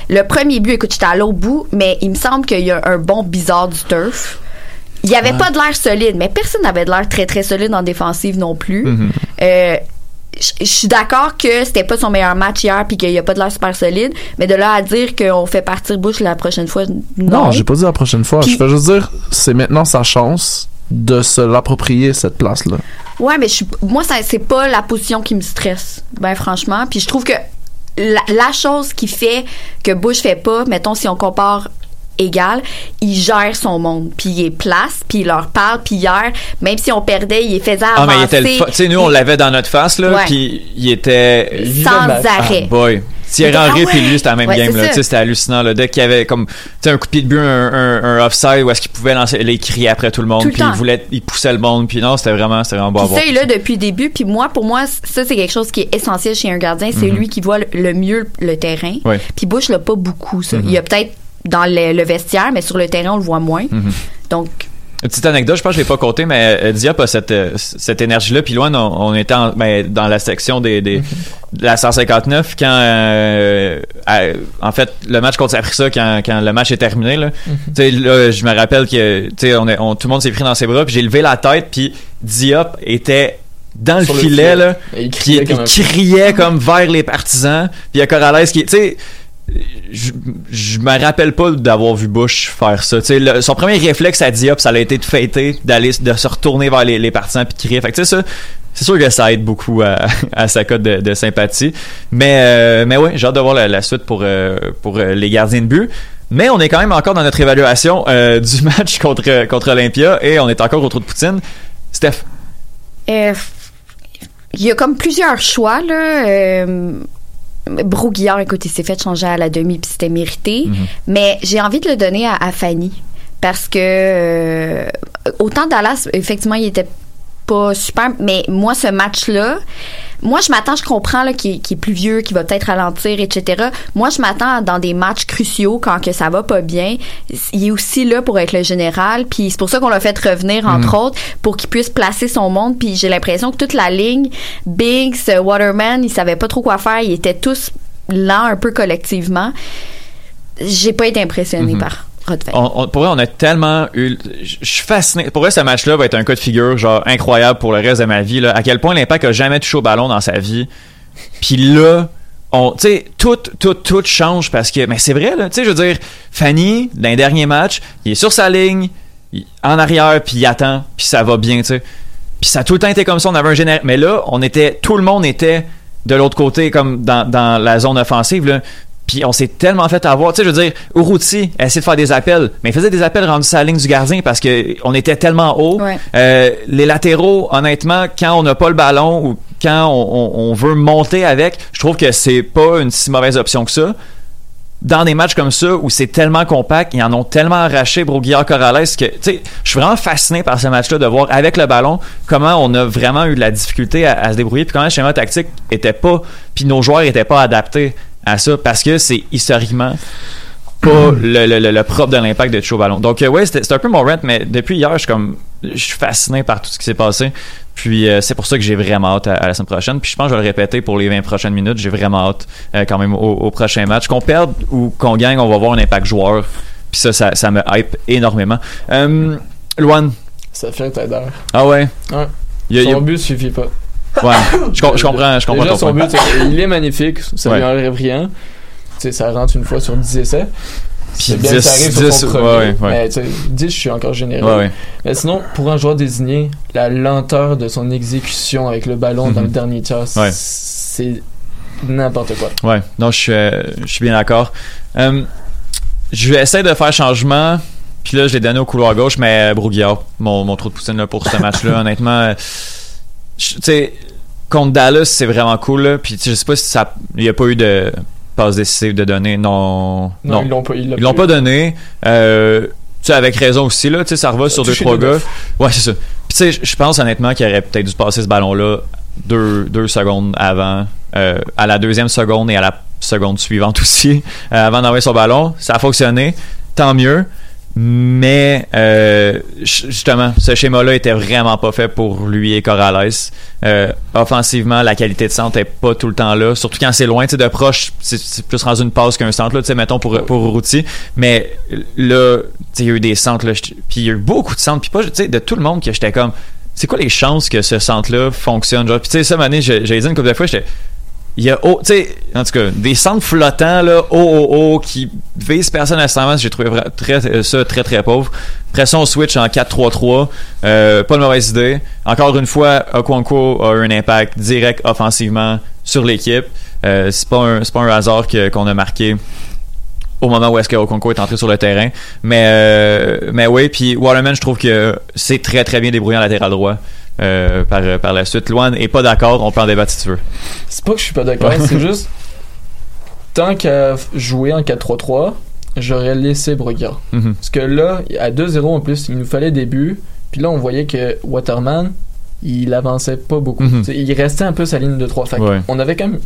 le premier but, écoute, j'étais à l'autre bout, mais il me semble qu'il y a un bon bizarre du turf. Il n'y avait pas de l'air solide, mais personne n'avait de l'air très, très solide en défensive non plus. Mm-hmm. Je suis d'accord que c'était pas son meilleur match hier puis qu'il y a pas de l'air super solide, mais de là à dire qu'on fait partir Bush la prochaine fois, non, j'ai pas dit la prochaine fois. Je veux juste dire, c'est maintenant sa chance de se l'approprier, cette place-là. Ouais, mais moi, c'est pas la position qui me stresse, ben franchement. Puis je trouve que la chose qui fait que Bush fait pas, mettons, si on compare égal, il gère son monde, puis il est place, puis il leur parle, puis hier, même si on perdait, il faisait avancer. Ah, mais il était tu sais, nous, on l'avait dans notre face, là, puis il était... Sans arrêt. Ah, boy. Thierry Henry puis lui, c'était la même game, là. Tu sais, c'était hallucinant, là. Dès qu'il y avait, comme, tu sais, un coup de pied de but, un offside, où est-ce qu'il pouvait lancer, il criait après tout le monde, puis il poussait le monde, puis non, c'était vraiment bon à voir. Ça, là, depuis le début, puis moi, pour moi, ça, c'est quelque chose qui est essentiel chez un gardien, c'est lui qui voit le mieux le terrain, puis Bush l'a pas beaucoup, ça. Il y a peut-être dans le vestiaire, mais sur le terrain, on le voit moins. Mm-hmm. Donc, une petite anecdote, je pense que je l'ai pas compté, mais Diop a cette énergie-là. Puis loin, on était dans la section de la 159 quand, en fait, le match contre Saprissa, quand le match est terminé, là, là je me rappelle que tout le monde s'est pris dans ses bras, puis j'ai levé la tête, puis Diop était... dans sur le filet, là, et il criait comme vers les partisans. Puis il y a Corrales qui... Je me rappelle pas d'avoir vu Bush faire ça. Son premier réflexe à Diop, ça a été de fêter, de se retourner vers les partisans puis de crier. Fait que ça, c'est sûr que ça aide beaucoup à sa cote de sympathie. Mais oui, j'ai hâte de voir la suite pour les gardiens de but. Mais on est quand même encore dans notre évaluation du match contre Olympia et on est encore au trou de Poutine. Steph? Il y a comme plusieurs choix, là. Brouillard, écoute, il s'est fait changer à la demi puis c'était mérité, mais j'ai envie de le donner à Fanny parce que autant Dallas, effectivement, il était pas super. Mais moi, ce match-là, moi, je m'attends, je comprends là, qu'il est plus vieux, qu'il va peut-être ralentir, etc. Moi, je m'attends dans des matchs cruciaux quand que ça va pas bien. Il est aussi là pour être le général. Puis c'est pour ça qu'on l'a fait revenir, entre autres, pour qu'il puisse placer son monde. Puis j'ai l'impression que toute la ligne, Biggs, Waterman, ils savaient pas trop quoi faire. Ils étaient tous lents un peu collectivement. J'ai pas été impressionnée par... pour vrai, on a tellement eu... Je suis fasciné. Pour vrai, ce match-là va être un cas de figure genre incroyable pour le reste de ma vie. Là. À quel point l'Impact a jamais touché au ballon dans sa vie. Puis là, on, tu sais, tout change parce que... Mais c'est vrai, là. Tu sais, je veux dire, Fanny, dans les derniers matchs, il est sur sa ligne, en arrière, puis il attend, puis ça va bien, tu sais. Puis ça a tout le temps été comme ça. On avait un général... Mais là, on était... Tout le monde était de l'autre côté, comme dans la zone offensive, là. Puis on s'est tellement fait avoir. Tu sais, je veux dire, Urruti essayait de faire des appels, mais il faisait des appels rendus à la ligne du gardien parce qu'on était tellement haut. Ouais. Les latéraux, honnêtement, quand on n'a pas le ballon ou quand on veut monter avec, je trouve que c'est pas une si mauvaise option que ça. Dans des matchs comme ça où c'est tellement compact, ils en ont tellement arraché pour Corrales que, tu sais, je suis vraiment fasciné par ce match-là de voir avec le ballon comment on a vraiment eu de la difficulté à se débrouiller, puis comment le schéma tactique était pas, puis nos joueurs étaient pas adaptés à ça, parce que c'est historiquement pas le propre de l'Impact de toucher au ballon. Donc ouais, c'est un peu mon rant, mais depuis hier, je suis fasciné par tout ce qui s'est passé. Puis c'est pour ça que j'ai vraiment hâte à la semaine prochaine. Puis je pense que je vais le répéter pour les 20 prochaines minutes, j'ai vraiment hâte quand même au prochain match. Qu'on perde ou qu'on gagne, on va voir un Impact joueur. Puis ça me hype énormément. Luan. Ça fait un d'air. Ah ouais? Ouais. Son but suffit pas. Ouais, je comprends déjà, ton point. But, il est magnifique, ça lui enlève rien. Tu sais, ça rentre une fois sur 10 essais. Puis bien 10, ça arrive 10, sur son premier. Ouais. Mais tu sais, 10, je suis encore généreux. Ouais. Mais sinon, pour un joueur désigné, la lenteur de son exécution avec le ballon dans le dernier tiers, c'est n'importe quoi. Ouais, non, je suis bien d'accord. Je vais essayer de faire changement. Puis là, je l'ai donné au couloir gauche, mais Brouillard, mon trou de poutine là, pour ce match-là, honnêtement... Tu sais, contre Dallas, c'est vraiment cool, là. Puis je sais pas si ça... Il n'y a pas eu de passe décisive de donner. Non. Ils l'ont pas donné. Tu sais, avec raison aussi, là. Tu sais, ça revient sur 2-3 gars. Ouais, c'est ça. Puis tu sais, je pense honnêtement qu'il aurait peut-être dû passer ce ballon-là 2 secondes avant. À la deuxième seconde et à la seconde suivante aussi. Avant d'envoyer son ballon. Ça a fonctionné. Tant mieux. Mais justement, ce schéma-là était vraiment pas fait pour lui et Corrales. Offensivement, la qualité de centre est pas tout le temps là, surtout quand c'est loin, tu sais, de proche, c'est plus rendu une passe qu'un centre là, tu sais, mettons pour Urruti. Mais là, tu sais, il y a eu des centres là, puis il y a eu beaucoup de centres, puis pas, tu sais, de tout le monde que j'étais comme, c'est quoi les chances que ce centre-là fonctionne, genre. Puis tu sais, ça, Mané, j'ai dit une couple de fois, j'étais... Il y a, tu sais, en tout cas, des centres flottants, là, qui visent personne à ce moment, j'ai trouvé ça très, très pauvre. Après ça, on switch en 4-3-3. Pas de mauvaise idée. Encore une fois, Okwankwo a eu un impact direct offensivement sur l'équipe. C'est pas un hasard qu'on a marqué au moment où est-ce que Okwankwo est entré sur le terrain. Mais oui, puis Waterman, je trouve que c'est très, très bien débrouillé en latéral droit. Par la suite. Luan est pas d'accord, on peut en débattre si tu veux. C'est pas que je suis pas d'accord, c'est juste tant qu'à jouer en 4-3-3, j'aurais laissé Brugard. Parce que là, à 2-0 en plus, il nous fallait des buts, puis là on voyait que Waterman, il avançait pas beaucoup. Il restait un peu sa ligne de 3. Fait on avait quand même...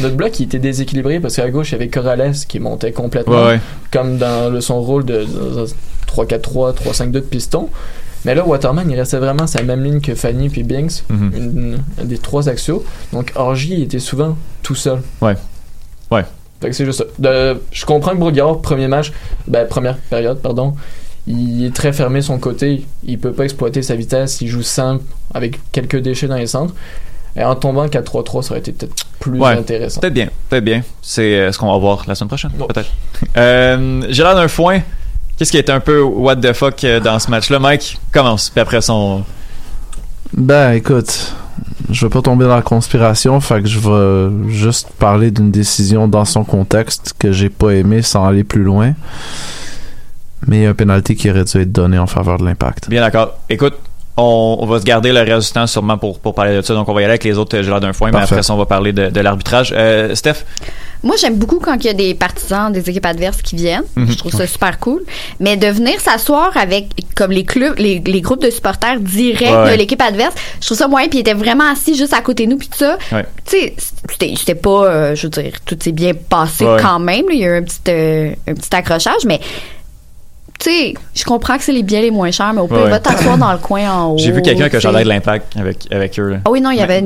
Notre bloc, il était déséquilibré parce qu'à gauche, il y avait Corrales qui montait complètement, comme dans son rôle de 3-4-3, 3-5-2 de piston. Mais là, Waterman, il restait vraiment sa même ligne que Fanny puis Binks, des trois axiaux. Donc, Orji était souvent tout seul. Ouais. Fait que c'est juste ça. Je comprends que Brouillard, première période, il est très fermé son côté. Il peut pas exploiter sa vitesse. Il joue simple, avec quelques déchets dans les centres. Et en tombant 4-3-3, ça aurait été peut-être plus intéressant. Peut-être bien. C'est ce qu'on va voir la semaine prochaine, peut-être. J'ai l'air d'un foin. Qu'est-ce qui est un peu what the fuck dans ce match-là, Mike? Commence, puis après son... Ben, écoute, je vais pas tomber dans la conspiration, fait que je vais juste parler d'une décision dans son contexte que j'ai pas aimé sans aller plus loin. Mais il y a un penalty qui aurait dû être donné en faveur de l'Impact. Bien d'accord. Écoute, On va se garder le reste du temps sûrement pour parler de ça. Donc, on va y aller avec les autres gelades d'un foin, mais après ça, on va parler de l'arbitrage. Steph? Moi, j'aime beaucoup quand il y a des partisans des équipes adverses qui viennent. Mm-hmm. Je trouve ça super cool. Mais de venir s'asseoir avec comme les clubs, les groupes de supporters directs de l'équipe adverse, je trouve ça moyen. Puis il était vraiment assis juste à côté de nous. Puis tout ça, tu sais, c'était pas, je veux dire, tout s'est bien passé quand même. Là. Il y a eu un petit accrochage, mais... Tu sais, je comprends que c'est les billets les moins chers, mais au pire, va t'asseoir dans le coin en haut. J'ai vu quelqu'un que j'allais de l'Impact avec eux. Ah oui, non, il y avait...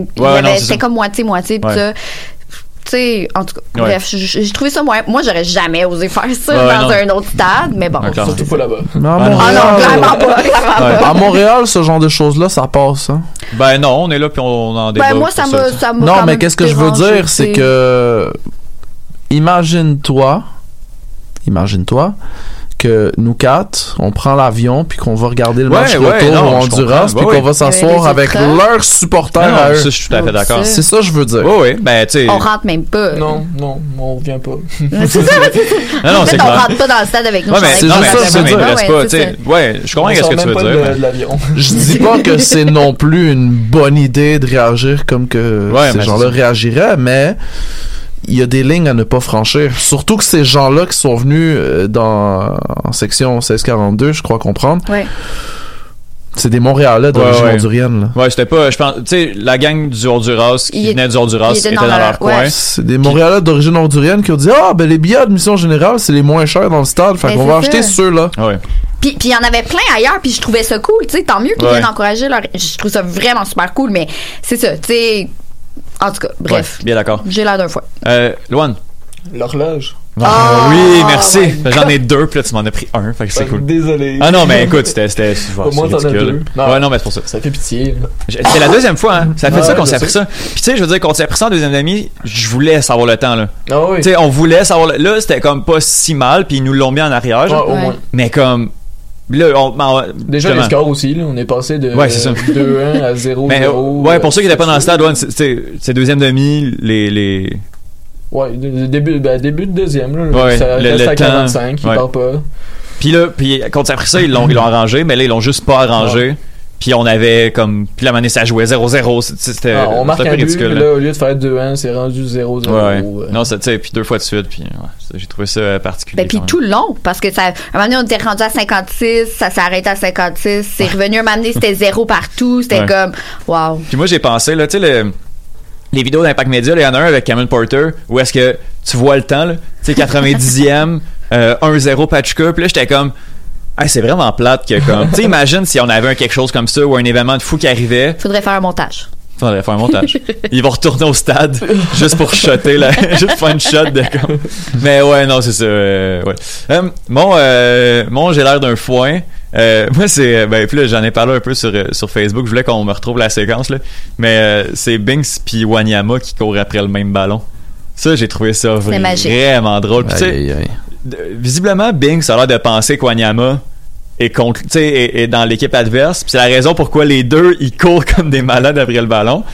c'était comme moitié-moitié, puis ça... Tu sais, en tout cas, bref, j'ai trouvé ça moyen. Moi, j'aurais jamais osé faire ça dans un autre stade, mais bon. Surtout pas là-bas. Non, clairement pas. À Montréal, ce genre de choses-là, ça passe. Hein? Ben non, on est là, puis on en débat. Ben moi, ça m'a... Non, mais qu'est-ce que je veux dire, c'est que... Imagine-toi... que nous quatre, on prend l'avion puis qu'on va regarder le match retour au Honduras puis qu'on va s'asseoir avec leurs supporters à eux. Ça, je suis tout à fait d'accord. C'est ça que je veux dire. Oui, ben tu sais... On rentre même pas. Non, on revient pas. C'est ça. En fait, on rentre pas dans le stade avec nous. C'est juste ça que je veux dire. Ouais, je comprends ce que tu veux dire. Je dis pas que c'est non plus une bonne idée de réagir comme que ces gens-là réagiraient, mais... il y a des lignes à ne pas franchir. Surtout que ces gens-là qui sont venus en section 1642, je crois comprendre. Ouais. C'est des Montréalais d'origine hondurienne. Là. Ouais, c'était pas... Je pense, tu sais, la gang du Honduras qui venait du Honduras était dans leur coin. C'est des Montréalais d'origine hondurienne qui ont dit « Ah, ben les billets d'admission générale, c'est les moins chers dans le stade. Fait qu'on va acheter ceux-là. » Puis il y en avait plein ailleurs, puis je trouvais ça cool. Tu sais, tant mieux qu'ils viennent encourager leur... Je trouve ça vraiment super cool, mais c'est ça, tu sais... En tout cas, bref. Bien d'accord. J'ai l'air d'un foin. Luan? L'horloge. Oui, merci. J'en ai deux, puis là, tu m'en as pris un. Fait que c'est cool. Désolé. Ah non, mais écoute, c'était au moins, t'en as deux. Ouais, non, mais c'est pour ça. Ça fait pitié. C'est la deuxième fois, hein. Ça fait ça qu'on s'est appris ça. Puis tu sais, je veux dire, qu'on s'est appris ça en deuxième demi, je voulais savoir le temps, là. Ah oui. Tu sais, on voulait savoir le... Là, c'était comme pas si mal, puis ils nous l'ont mis en arrière. Ah, au moins. Mais comme... Là, déjà les scores aussi, là, on est passé de 2-1 à 0-0. Mais, pour ceux qui n'étaient pas dans le stade, c'est deuxième demi, les... Ouais, début de deuxième, là, ça reste à 45, il part pas. Puis là, quand ça a pris ça, ils l'ont arrangé, mais là, ils l'ont juste pas arrangé. Puis on avait comme... Puis la manée, ça jouait 0-0. C'était on marque un peu ridicule. But, là, au lieu de faire 2-1, c'est rendu 0-0. Non, tu sais, puis deux fois de suite. Puis j'ai trouvé ça particulier. Ben, puis tout le long, parce que ça... un moment donné, on était rendu à 56, ça s'est arrêté à 56, c'est revenu un moment donné, c'était 0 partout. C'était comme... Wow. Puis moi, j'ai pensé, là, tu sais, les vidéos d'Impact Media, il y en a un avec Cameron Porter, où est-ce que tu vois le temps, là, tu sais, 90e, 1-0 Pachuca. Puis là, j'étais comme... Ah, c'est vraiment plate que comme... tu sais, imagine si on avait quelque chose comme ça ou un événement de fou qui arrivait. Faudrait faire un montage. Ils vont retourner au stade juste pour shotter, là. Juste faire une shot de comme... Mais ouais, non, c'est ça. Mon j'ai l'air d'un foin. Moi, c'est... Ben, puis là, j'en ai parlé un peu sur Facebook. Je voulais qu'on me retrouve la séquence, là. Mais c'est Binks puis Wanyama qui courent après le même ballon. Ça, j'ai trouvé ça vraiment drôle. Puis, visiblement, Binks a l'air de penser qu'Wanyama est dans l'équipe adverse. Puis c'est la raison pourquoi les deux, ils courent comme des malades après le ballon.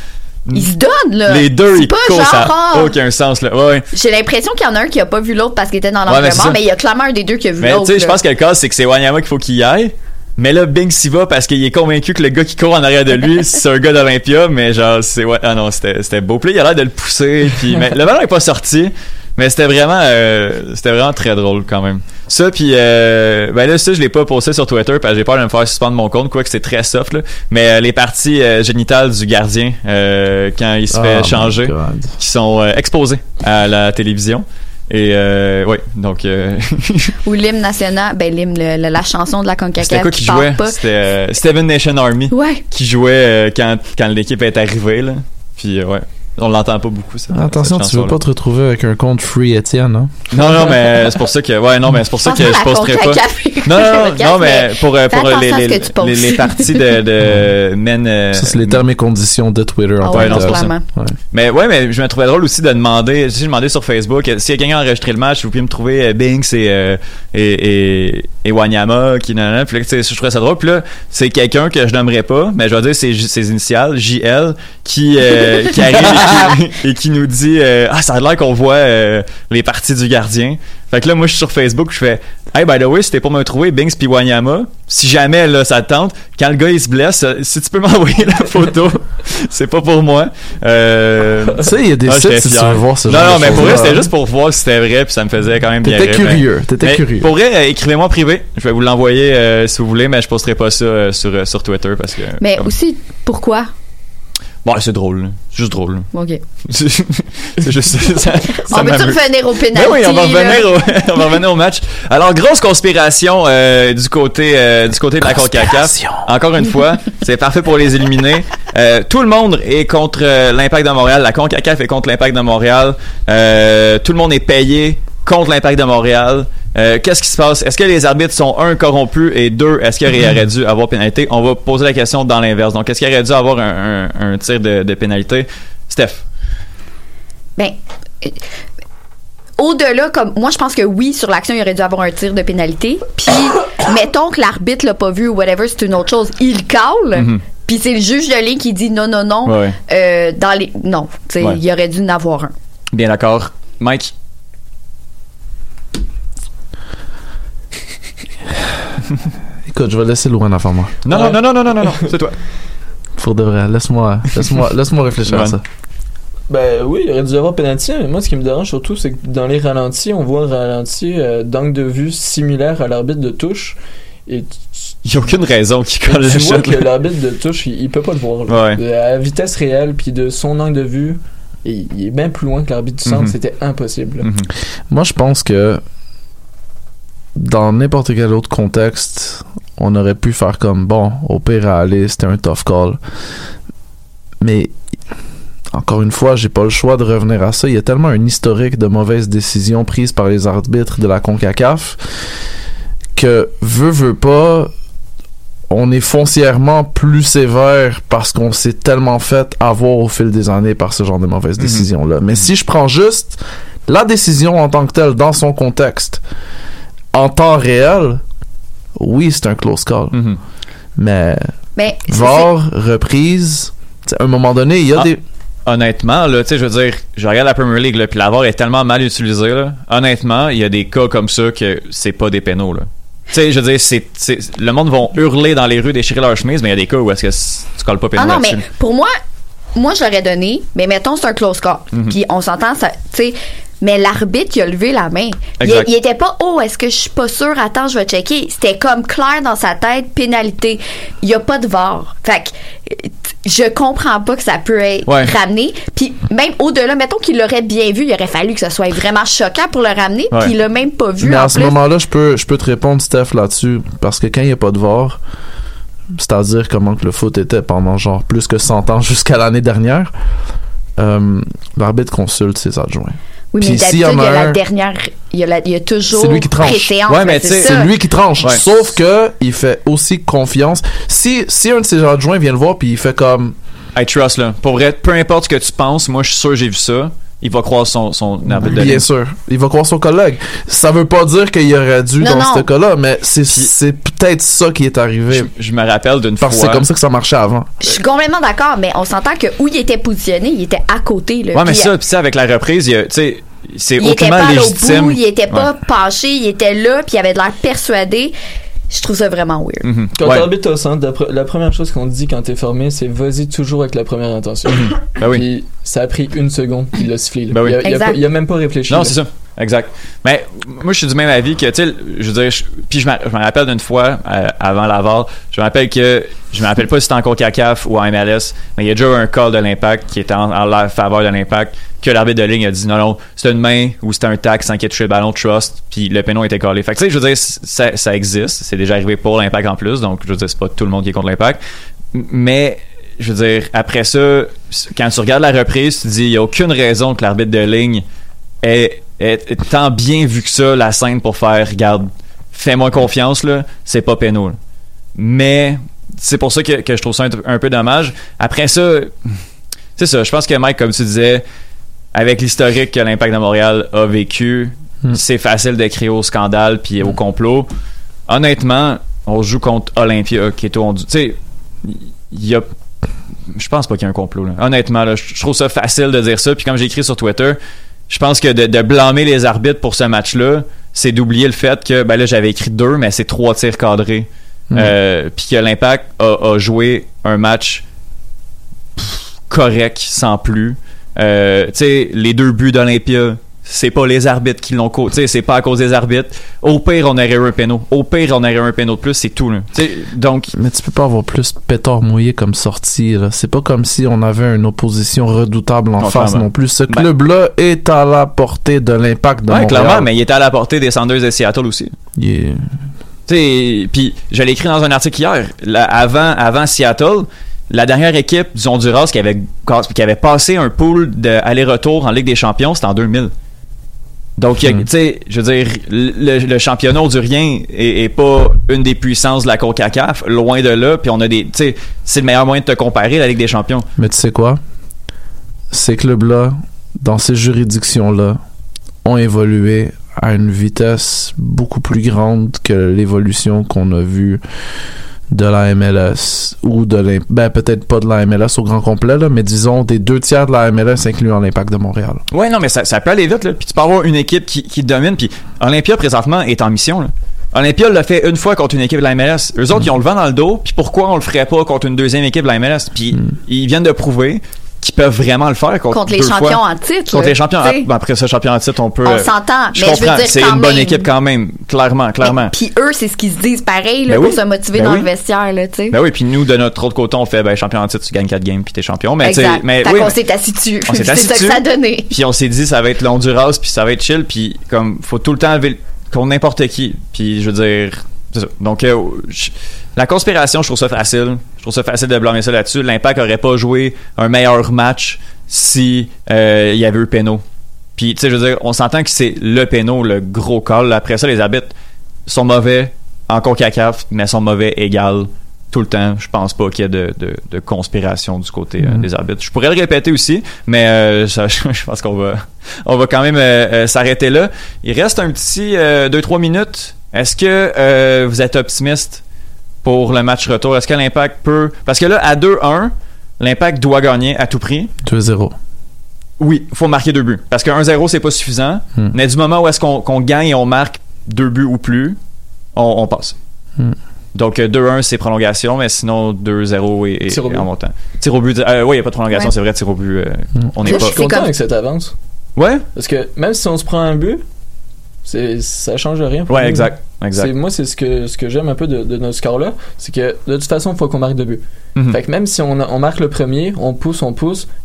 Ils se donnent, là. Les deux, ils courent, ça n'a aucun sens, là. Ouais. J'ai l'impression qu'il y en a un qui n'a pas vu l'autre parce qu'il était dans l'entraînement, mais il y a clairement un des deux qui a vu l'autre. Je pense que le cas, c'est que c'est Wanyama qu'il faut qu'il y aille. Mais là, Binks y va parce qu'il est convaincu que le gars qui court en arrière de lui, c'est un gars d'Olympia. Mais genre, c'était beau. Puis il a l'air de le pousser. Puis, mais le ballon n'est pas sorti. Mais c'était vraiment très drôle quand même. Ça, puis ben là, ça, je l'ai pas posté sur Twitter parce que j'ai peur de me faire suspendre mon compte, quoique c'est très soft, là. Mais les parties génitales du gardien quand il se fait changer, qui sont exposées à la télévision. Et donc ou l'hymne national, ben l'hymne, la chanson de la CONCACAF. C'était quoi qui jouait? C'était Seven Nation Army qui jouait quand l'équipe est arrivée, là. Puis on l'entend pas beaucoup, ça. Attention, tu veux pas te retrouver avec un compte Free Étienne, hein? Non, mais c'est pour ça que je posterai pas. Non, mais pour les parties de men. Ça, c'est les termes et conditions de Twitter en tant que clairement. Mais je me trouvais drôle aussi de demander, si j'ai demandé sur Facebook, si quelqu'un a enregistré le match, vous pouvez me trouver Binks et Wanyama qui nan. Puis là, tu sais, je trouvais ça drôle. Puis là, c'est quelqu'un que je nommerais pas, mais je vais dire ses initiales, JL, qui arrive. et qui nous dit ah, ça a l'air qu'on voit les parties du gardien. Fait que là, moi, je suis sur Facebook, je fais hey, by the way, c'était pour me trouver Bings puis Wanyama. Si jamais là, ça tente, quand le gars il se blesse, si tu peux m'envoyer la photo, c'est pas pour moi. Tu sais, il y a des sites si tu veux voir ce genre de choses. Non, mais pour vrai, c'était juste pour voir si c'était vrai, puis ça me faisait quand même bien rire. T'étais curieux. Pour vrai, écrivez-moi en privé. Je vais vous l'envoyer si vous voulez, mais je posterai pas ça sur Twitter parce que. Mais aussi, pourquoi? Bon, c'est drôle. C'est juste drôle. OK. C'est juste ça. On peut-tu revenir au pénalty? Oui, on va revenir au match. Alors, grosse conspiration du côté de la CONCACAF. Encore une fois, c'est parfait pour les éliminer. Tout le monde est contre l'Impact de Montréal. La CONCACAF est contre l'Impact de Montréal. Tout le monde est payé contre l'Impact de Montréal. Qu'est-ce qui se passe? Est-ce que les arbitres sont, un, corrompus et deux, est-ce qu'il aurait dû avoir pénalité? On va poser la question dans l'inverse. Donc, est-ce qu'il aurait dû avoir un tir de pénalité? Steph? Ben, au-delà, comme moi, je pense que oui, sur l'action, il aurait dû avoir un tir de pénalité. Puis, mettons que l'arbitre l'a pas vu ou whatever, c'est une autre chose. Il call. Mm-hmm. Puis c'est le juge de ligne qui dit non. Ouais. Non, tu sais, il aurait dû en avoir un. Bien d'accord. Mike? Écoute, je vais laisser Luan avant moi. Non, c'est toi. Pour de vrai, laisse-moi réfléchir à ça. Ben oui, il aurait dû y avoir pénalty, mais moi ce qui me dérange surtout, c'est que dans les ralentis, on voit un ralenti d'angle de vue similaire à l'arbitre de touche. Et il n'y a aucune raison qu'il colle le shot. Tu vois que l'arbitre de touche, il peut pas le voir. À vitesse réelle, puis de son angle de vue, il est bien plus loin que l'arbitre du centre, c'était impossible. Moi je pense que dans n'importe quel autre contexte, on aurait pu faire comme bon, au pire à aller, c'était un tough call. Mais encore une fois, j'ai pas le choix de revenir à ça. Il y a tellement un historique de mauvaises décisions prises par les arbitres de la CONCACAF que veut pas, on est foncièrement plus sévère parce qu'on s'est tellement fait avoir au fil des années par ce genre de mauvaises décisions-là. Mais si je prends juste la décision en tant que telle dans son contexte, en temps réel, oui, c'est un close call. Mm-hmm. Mais VAR, reprise, à un moment donné, il y a des... Honnêtement, là, tu sais, je veux dire, je regarde la Premier League, là, puis la VAR est tellement mal utilisée, là. Honnêtement, il y a des cas comme ça que c'est pas des pénaux, là. Tu sais, je veux dire, c'est, le monde vont hurler dans les rues, déchirer leur chemise, mais il y a des cas où est-ce que tu colles pas pénaux là-dessus. Non, mais pour moi, je l'aurais donné, mais mettons, c'est un close call. Mm-hmm. Puis on s'entend, tu sais... Mais l'arbitre, il a levé la main. Il était pas « Oh, est-ce que je suis pas sûr? Attends, je vais checker. » C'était comme clair dans sa tête, pénalité. Il y a pas de VAR. Fait que je comprends pas que ça peut être ramené. Puis même au-delà, mettons qu'il l'aurait bien vu, il aurait fallu que ce soit vraiment choquant pour le ramener, puis il l'a même pas vu. Mais à ce moment-là, je peux te répondre, Steph, là-dessus. Parce que quand il y a pas de VAR, c'est-à-dire comment que le foot était pendant genre plus que 100 ans jusqu'à l'année dernière, l'arbitre consulte ses adjoints. Oui, mais d'habitude, il y a toujours c'est lui qui tranche. Ouais, mais c'est lui qui tranche. Ouais. Sauf que il fait aussi confiance. Si un de ses adjoints vient le voir puis il fait comme I trust là, pour vrai, peu importe ce que tu penses, moi je suis sûr j'ai vu ça. Il va croire son arbitre de ligne. Bien sûr, il va croire son collègue. Ça veut pas dire qu'il aurait dû dans ce cas-là, mais c'est peut-être ça qui est arrivé. Je me rappelle d'une fois. Parce que c'est comme ça que ça marchait avant. Je suis complètement d'accord, mais on s'entend que où il était positionné, il était à côté. Là, ouais, mais ça, puis ça avec la reprise, tu sais, c'est aucunement légitime. Il était pas penché, il était là, puis il avait de l'air persuadé. Je trouve ça vraiment weird. Mm-hmm. Quand t'arbitres au centre, la première chose qu'on te dit quand t'es formé, c'est vas-y toujours avec la première intention. Ben oui. Puis ça a pris 1 seconde, puis il l'a sifflé. Ben oui. Il a même pas réfléchi. Non, là. C'est ça. Exact. Mais moi, je suis du même avis que, tu sais, je veux dire, puis je me rappelle d'une fois, avant la VAR, je me rappelle pas si c'était en CONCACAF ou en MLS, mais il y a déjà eu un call de l'Impact qui était en la faveur de l'Impact, que l'arbitre de ligne a dit non, c'était une main ou c'était un tac sans qu'il ait touché le ballon, trust, puis le pénon était collé. Fait que, tu sais, je veux dire, ça existe, c'est déjà arrivé pour l'Impact en plus, donc je veux dire, c'est pas tout le monde qui est contre l'Impact, mais... Je veux dire, après ça, quand tu regardes la reprise, tu te dis il n'y a aucune raison que l'arbitre de ligne ait tant bien vu que ça la scène pour faire regarde, fais-moi confiance, là, c'est pas péno. Mais c'est pour ça que je trouve ça un peu dommage. Après ça, c'est ça, je pense que Mike, comme tu disais, avec l'historique que l'Impact de Montréal a vécu, c'est facile de crier au scandale puis au complot. Honnêtement, on joue contre Olympia, qui est au Honduras. Tu sais, il y a je pense pas qu'il y a un complot. Là. Honnêtement, là, je trouve ça facile de dire ça. Puis comme j'ai écrit sur Twitter, je pense que de blâmer les arbitres pour ce match-là, c'est d'oublier le fait que ben là j'avais écrit 2, mais c'est 3 tirs cadrés. Mmh. Puis que l'Impact a joué un match correct sans plus. Tu sais, les 2 buts d'Olympia, c'est pas les arbitres qui l'ont tu sais, c'est pas à cause des arbitres. Au pire, on aurait eu un péno. Au pire, on aurait eu un péno de plus, c'est tout. Là. Donc... Mais tu peux pas avoir plus pétard mouillé comme sortie. Là. C'est pas comme si on avait une opposition redoutable en face non plus. Ce club-là est à la portée de l'Impact de Montréal. Clairement, mais il est à la portée des Sanders de Seattle aussi. Puis je l'ai écrit dans un article hier. Là, avant Seattle... La dernière équipe du Honduras qui avait passé un pool d'aller-retour en Ligue des Champions, c'était en 2000. Donc, tu sais, je veux dire, le championnat hondurien est pas une des puissances de la CONCACAF, loin de là, puis on a tu sais, c'est le meilleur moyen de te comparer, la Ligue des Champions. Mais tu sais quoi? Ces clubs-là, dans ces juridictions-là, ont évolué à une vitesse beaucoup plus grande que l'évolution qu'on a vue de la MLS ou de l'Impact, ben peut-être pas de la MLS au grand complet là, mais disons des 2/3 de la MLS incluant l'Impact de Montréal. Ouais, non, mais ça peut aller vite là. Puis tu peux avoir une équipe qui domine, puis Olympia présentement est en mission là. Olympia l'a fait une fois contre une équipe de la MLS. Eux autres, ils ont le vent dans le dos, puis pourquoi on le ferait pas contre une deuxième équipe de la MLS? Puis ils viennent de prouver qui peuvent vraiment le faire contre les champions fois. En titre. Contre les champions. Après ça, champion en titre, on peut. On s'entend. Je comprends. Je veux dire, c'est une bonne équipe quand même. Clairement. Puis eux, c'est ce qu'ils se disent pareil là, pour se motiver dans le vestiaire. Là, oui, puis nous, de notre autre côté, on fait champion en titre, tu gagnes 4 games, puis t'es champion. Mais, exact. On s'est assis dessus. C'est ça que ça a donné. Puis on s'est dit, ça va être l'Honduras, puis ça va être chill, puis comme, faut tout le temps contre n'importe qui. Puis je veux dire. Donc, la conspiration, je trouve ça facile. Je trouve ça facile de blâmer ça là-dessus. L'Impact n'aurait pas joué un meilleur match si il y avait eu péno. Puis, tu sais, je veux dire, on s'entend que c'est le péno, le gros call. Après ça, les arbitres sont mauvais en CONCACAF, mais sont mauvais égal tout le temps. Je pense pas qu'il y ait de conspiration du côté des arbitres. Je pourrais le répéter aussi, mais je pense qu'on va quand même s'arrêter là. Il reste un petit 2-3 minutes. Est-ce que vous êtes optimiste pour le match retour? Est-ce que l'Impact peut... Parce que là, à 2-1, l'Impact doit gagner à tout prix. 2-0. Oui, il faut marquer 2 buts. Parce que 1-0, c'est pas suffisant. Mais du moment où est-ce qu'on gagne et on marque 2 buts ou plus, on passe. Donc, 2-1, c'est prolongation, mais sinon, 2-0 et en montant. Tir au but. Oui, il n'y a pas de prolongation, c'est vrai, tir au but. On est pas... Je suis content avec cette avance. Ouais. Parce que même si on se prend un but... ça change rien pour nous. Exact. Moi, c'est ce que j'aime un peu de notre score-là, c'est que de toute façon, il faut qu'on marque 2 buts. Fait que même si on marque le premier, on pousse,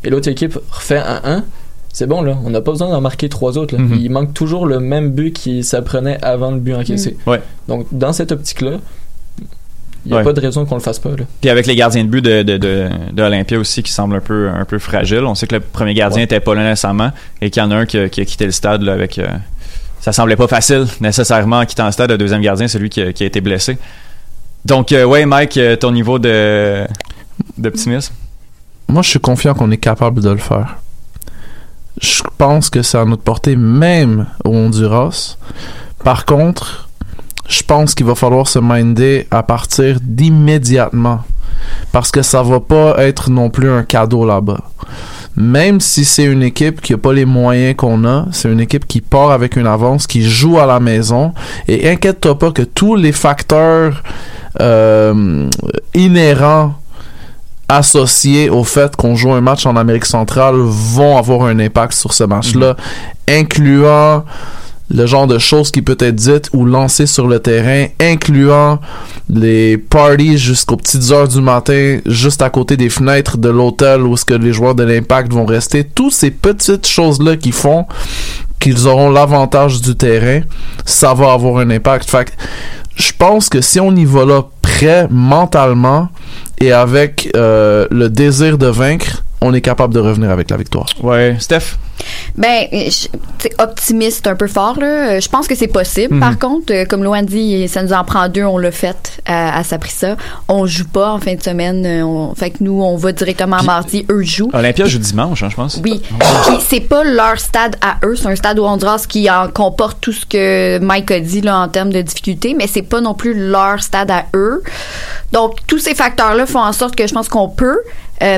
et l'autre équipe refait un 1, c'est bon, là. On n'a pas besoin d'en marquer 3 autres. Là. Il manque toujours le même but qui s'apprenait avant le but encaissé. Donc, dans cette optique-là, il n'y a pas de raison qu'on le fasse pas. Là. Puis avec les gardiens de but de Olympia aussi qui semblent un peu fragiles, on sait que le premier gardien n'était pas là nécessairement, et qu'il y en a un qui a quitté le stade là, avec... Ça semblait pas facile, nécessairement, en quittant le stade, le deuxième gardien, celui qui a été blessé. Donc, Mike, ton niveau d'optimisme? Moi, je suis confiant qu'on est capable de le faire. Je pense que c'est à notre portée, même au Honduras. Par contre, je pense qu'il va falloir se minder à partir d'immédiatement. Parce que ça va pas être non plus un cadeau là-bas. Même si c'est une équipe qui n'a pas les moyens qu'on a, c'est une équipe qui part avec une avance, qui joue à la maison. Et inquiète-toi pas que tous les facteurs inhérents associés au fait qu'on joue un match en Amérique centrale vont avoir un impact sur ce match-là, incluant le genre de choses qui peut être dites ou lancées sur le terrain, incluant les parties jusqu'aux petites heures du matin, juste à côté des fenêtres de l'hôtel où est-ce que les joueurs de l'Impact vont rester. Toutes ces petites choses-là qui font qu'ils auront l'avantage du terrain, ça va avoir un impact. Fait que je pense que si on y va là prêt mentalement et avec le désir de vaincre, on est capable de revenir avec la victoire. Ouais, Steph? Ben, c'est optimiste un peu fort, là. Je pense que c'est possible, par contre. Comme Loan dit, ça nous en prend 2, on l'a fait à Saprissa. On joue pas en fin de semaine. Fait que nous, on va directement mardi. Eux jouent. Olympia joue dimanche, je pense. Oui. Puis c'est pas leur stade à eux. C'est un stade au Honduras qui en comporte tout ce que Mike a dit, là, en termes de difficultés, mais c'est pas non plus leur stade à eux. Donc, tous ces facteurs-là font en sorte que je pense qu'on peut.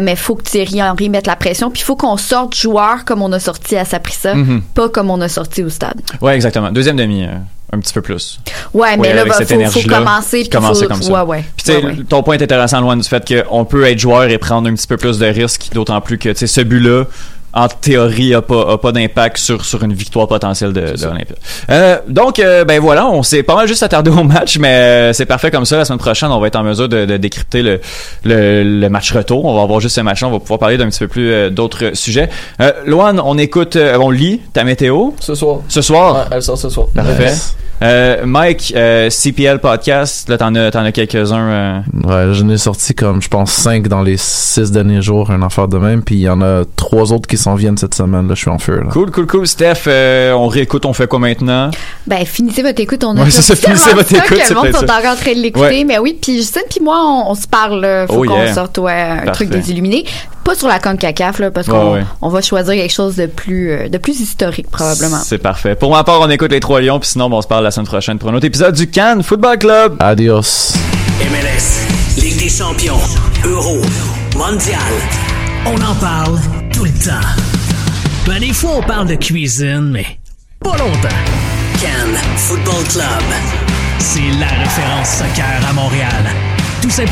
mais il faut que Thierry Henry mette la pression, puis il faut qu'on sorte joueur comme on a sorti à Saprissa, pas comme on a sorti au stade. Ouais, exactement. Deuxième demi, un petit peu plus. Ouais, mais là, il faut commencer. Puis tu sais, ton point est intéressant, loin du fait qu'on peut être joueur et prendre un petit peu plus de risques, d'autant plus que, tu sais, ce but-là, en théorie, a pas d'impact sur une victoire potentielle de l'Olympia. Donc, voilà, on s'est pas mal juste attardé au match, mais c'est parfait comme ça. La semaine prochaine, on va être en mesure de décrypter le match retour. On va avoir juste ce match-là. On va pouvoir parler d'un petit peu plus d'autres sujets. Loan, on écoute, on lit ta météo. Ce soir. Ouais, elle sort ce soir. Parfait. Nice. Mike, CPL Podcast, là, t'en as quelques-uns. Ouais, j'en ai sorti comme, je pense, 5 dans les 6 derniers jours, une affaire de même, puis il y en a 3 autres qui s'en viennent cette semaine, là, je suis en feu. Là. Cool. Steph, on réécoute, on fait quoi maintenant? Ben, finissez votre écoute, on a finissez votre écoute, que le monde sont encore en train de l'écouter, ouais. Mais oui, puis Justine puis moi, on se parle, faut qu'on sorte un truc des Illuminés. Pas sur la CONCACAF, là, parce qu'on on va choisir quelque chose de plus historique, probablement. C'est parfait. Pour ma part, on écoute les 3 Lions, puis sinon, on se parle la semaine prochaine pour un autre épisode du Can Football Club. Adios. MLS, Ligue des Champions, Euro, Mondial. On en parle tout le temps. Ben, des fois, on parle de cuisine, mais pas longtemps. Can Football Club. C'est la référence soccer à Montréal. Tout simplement.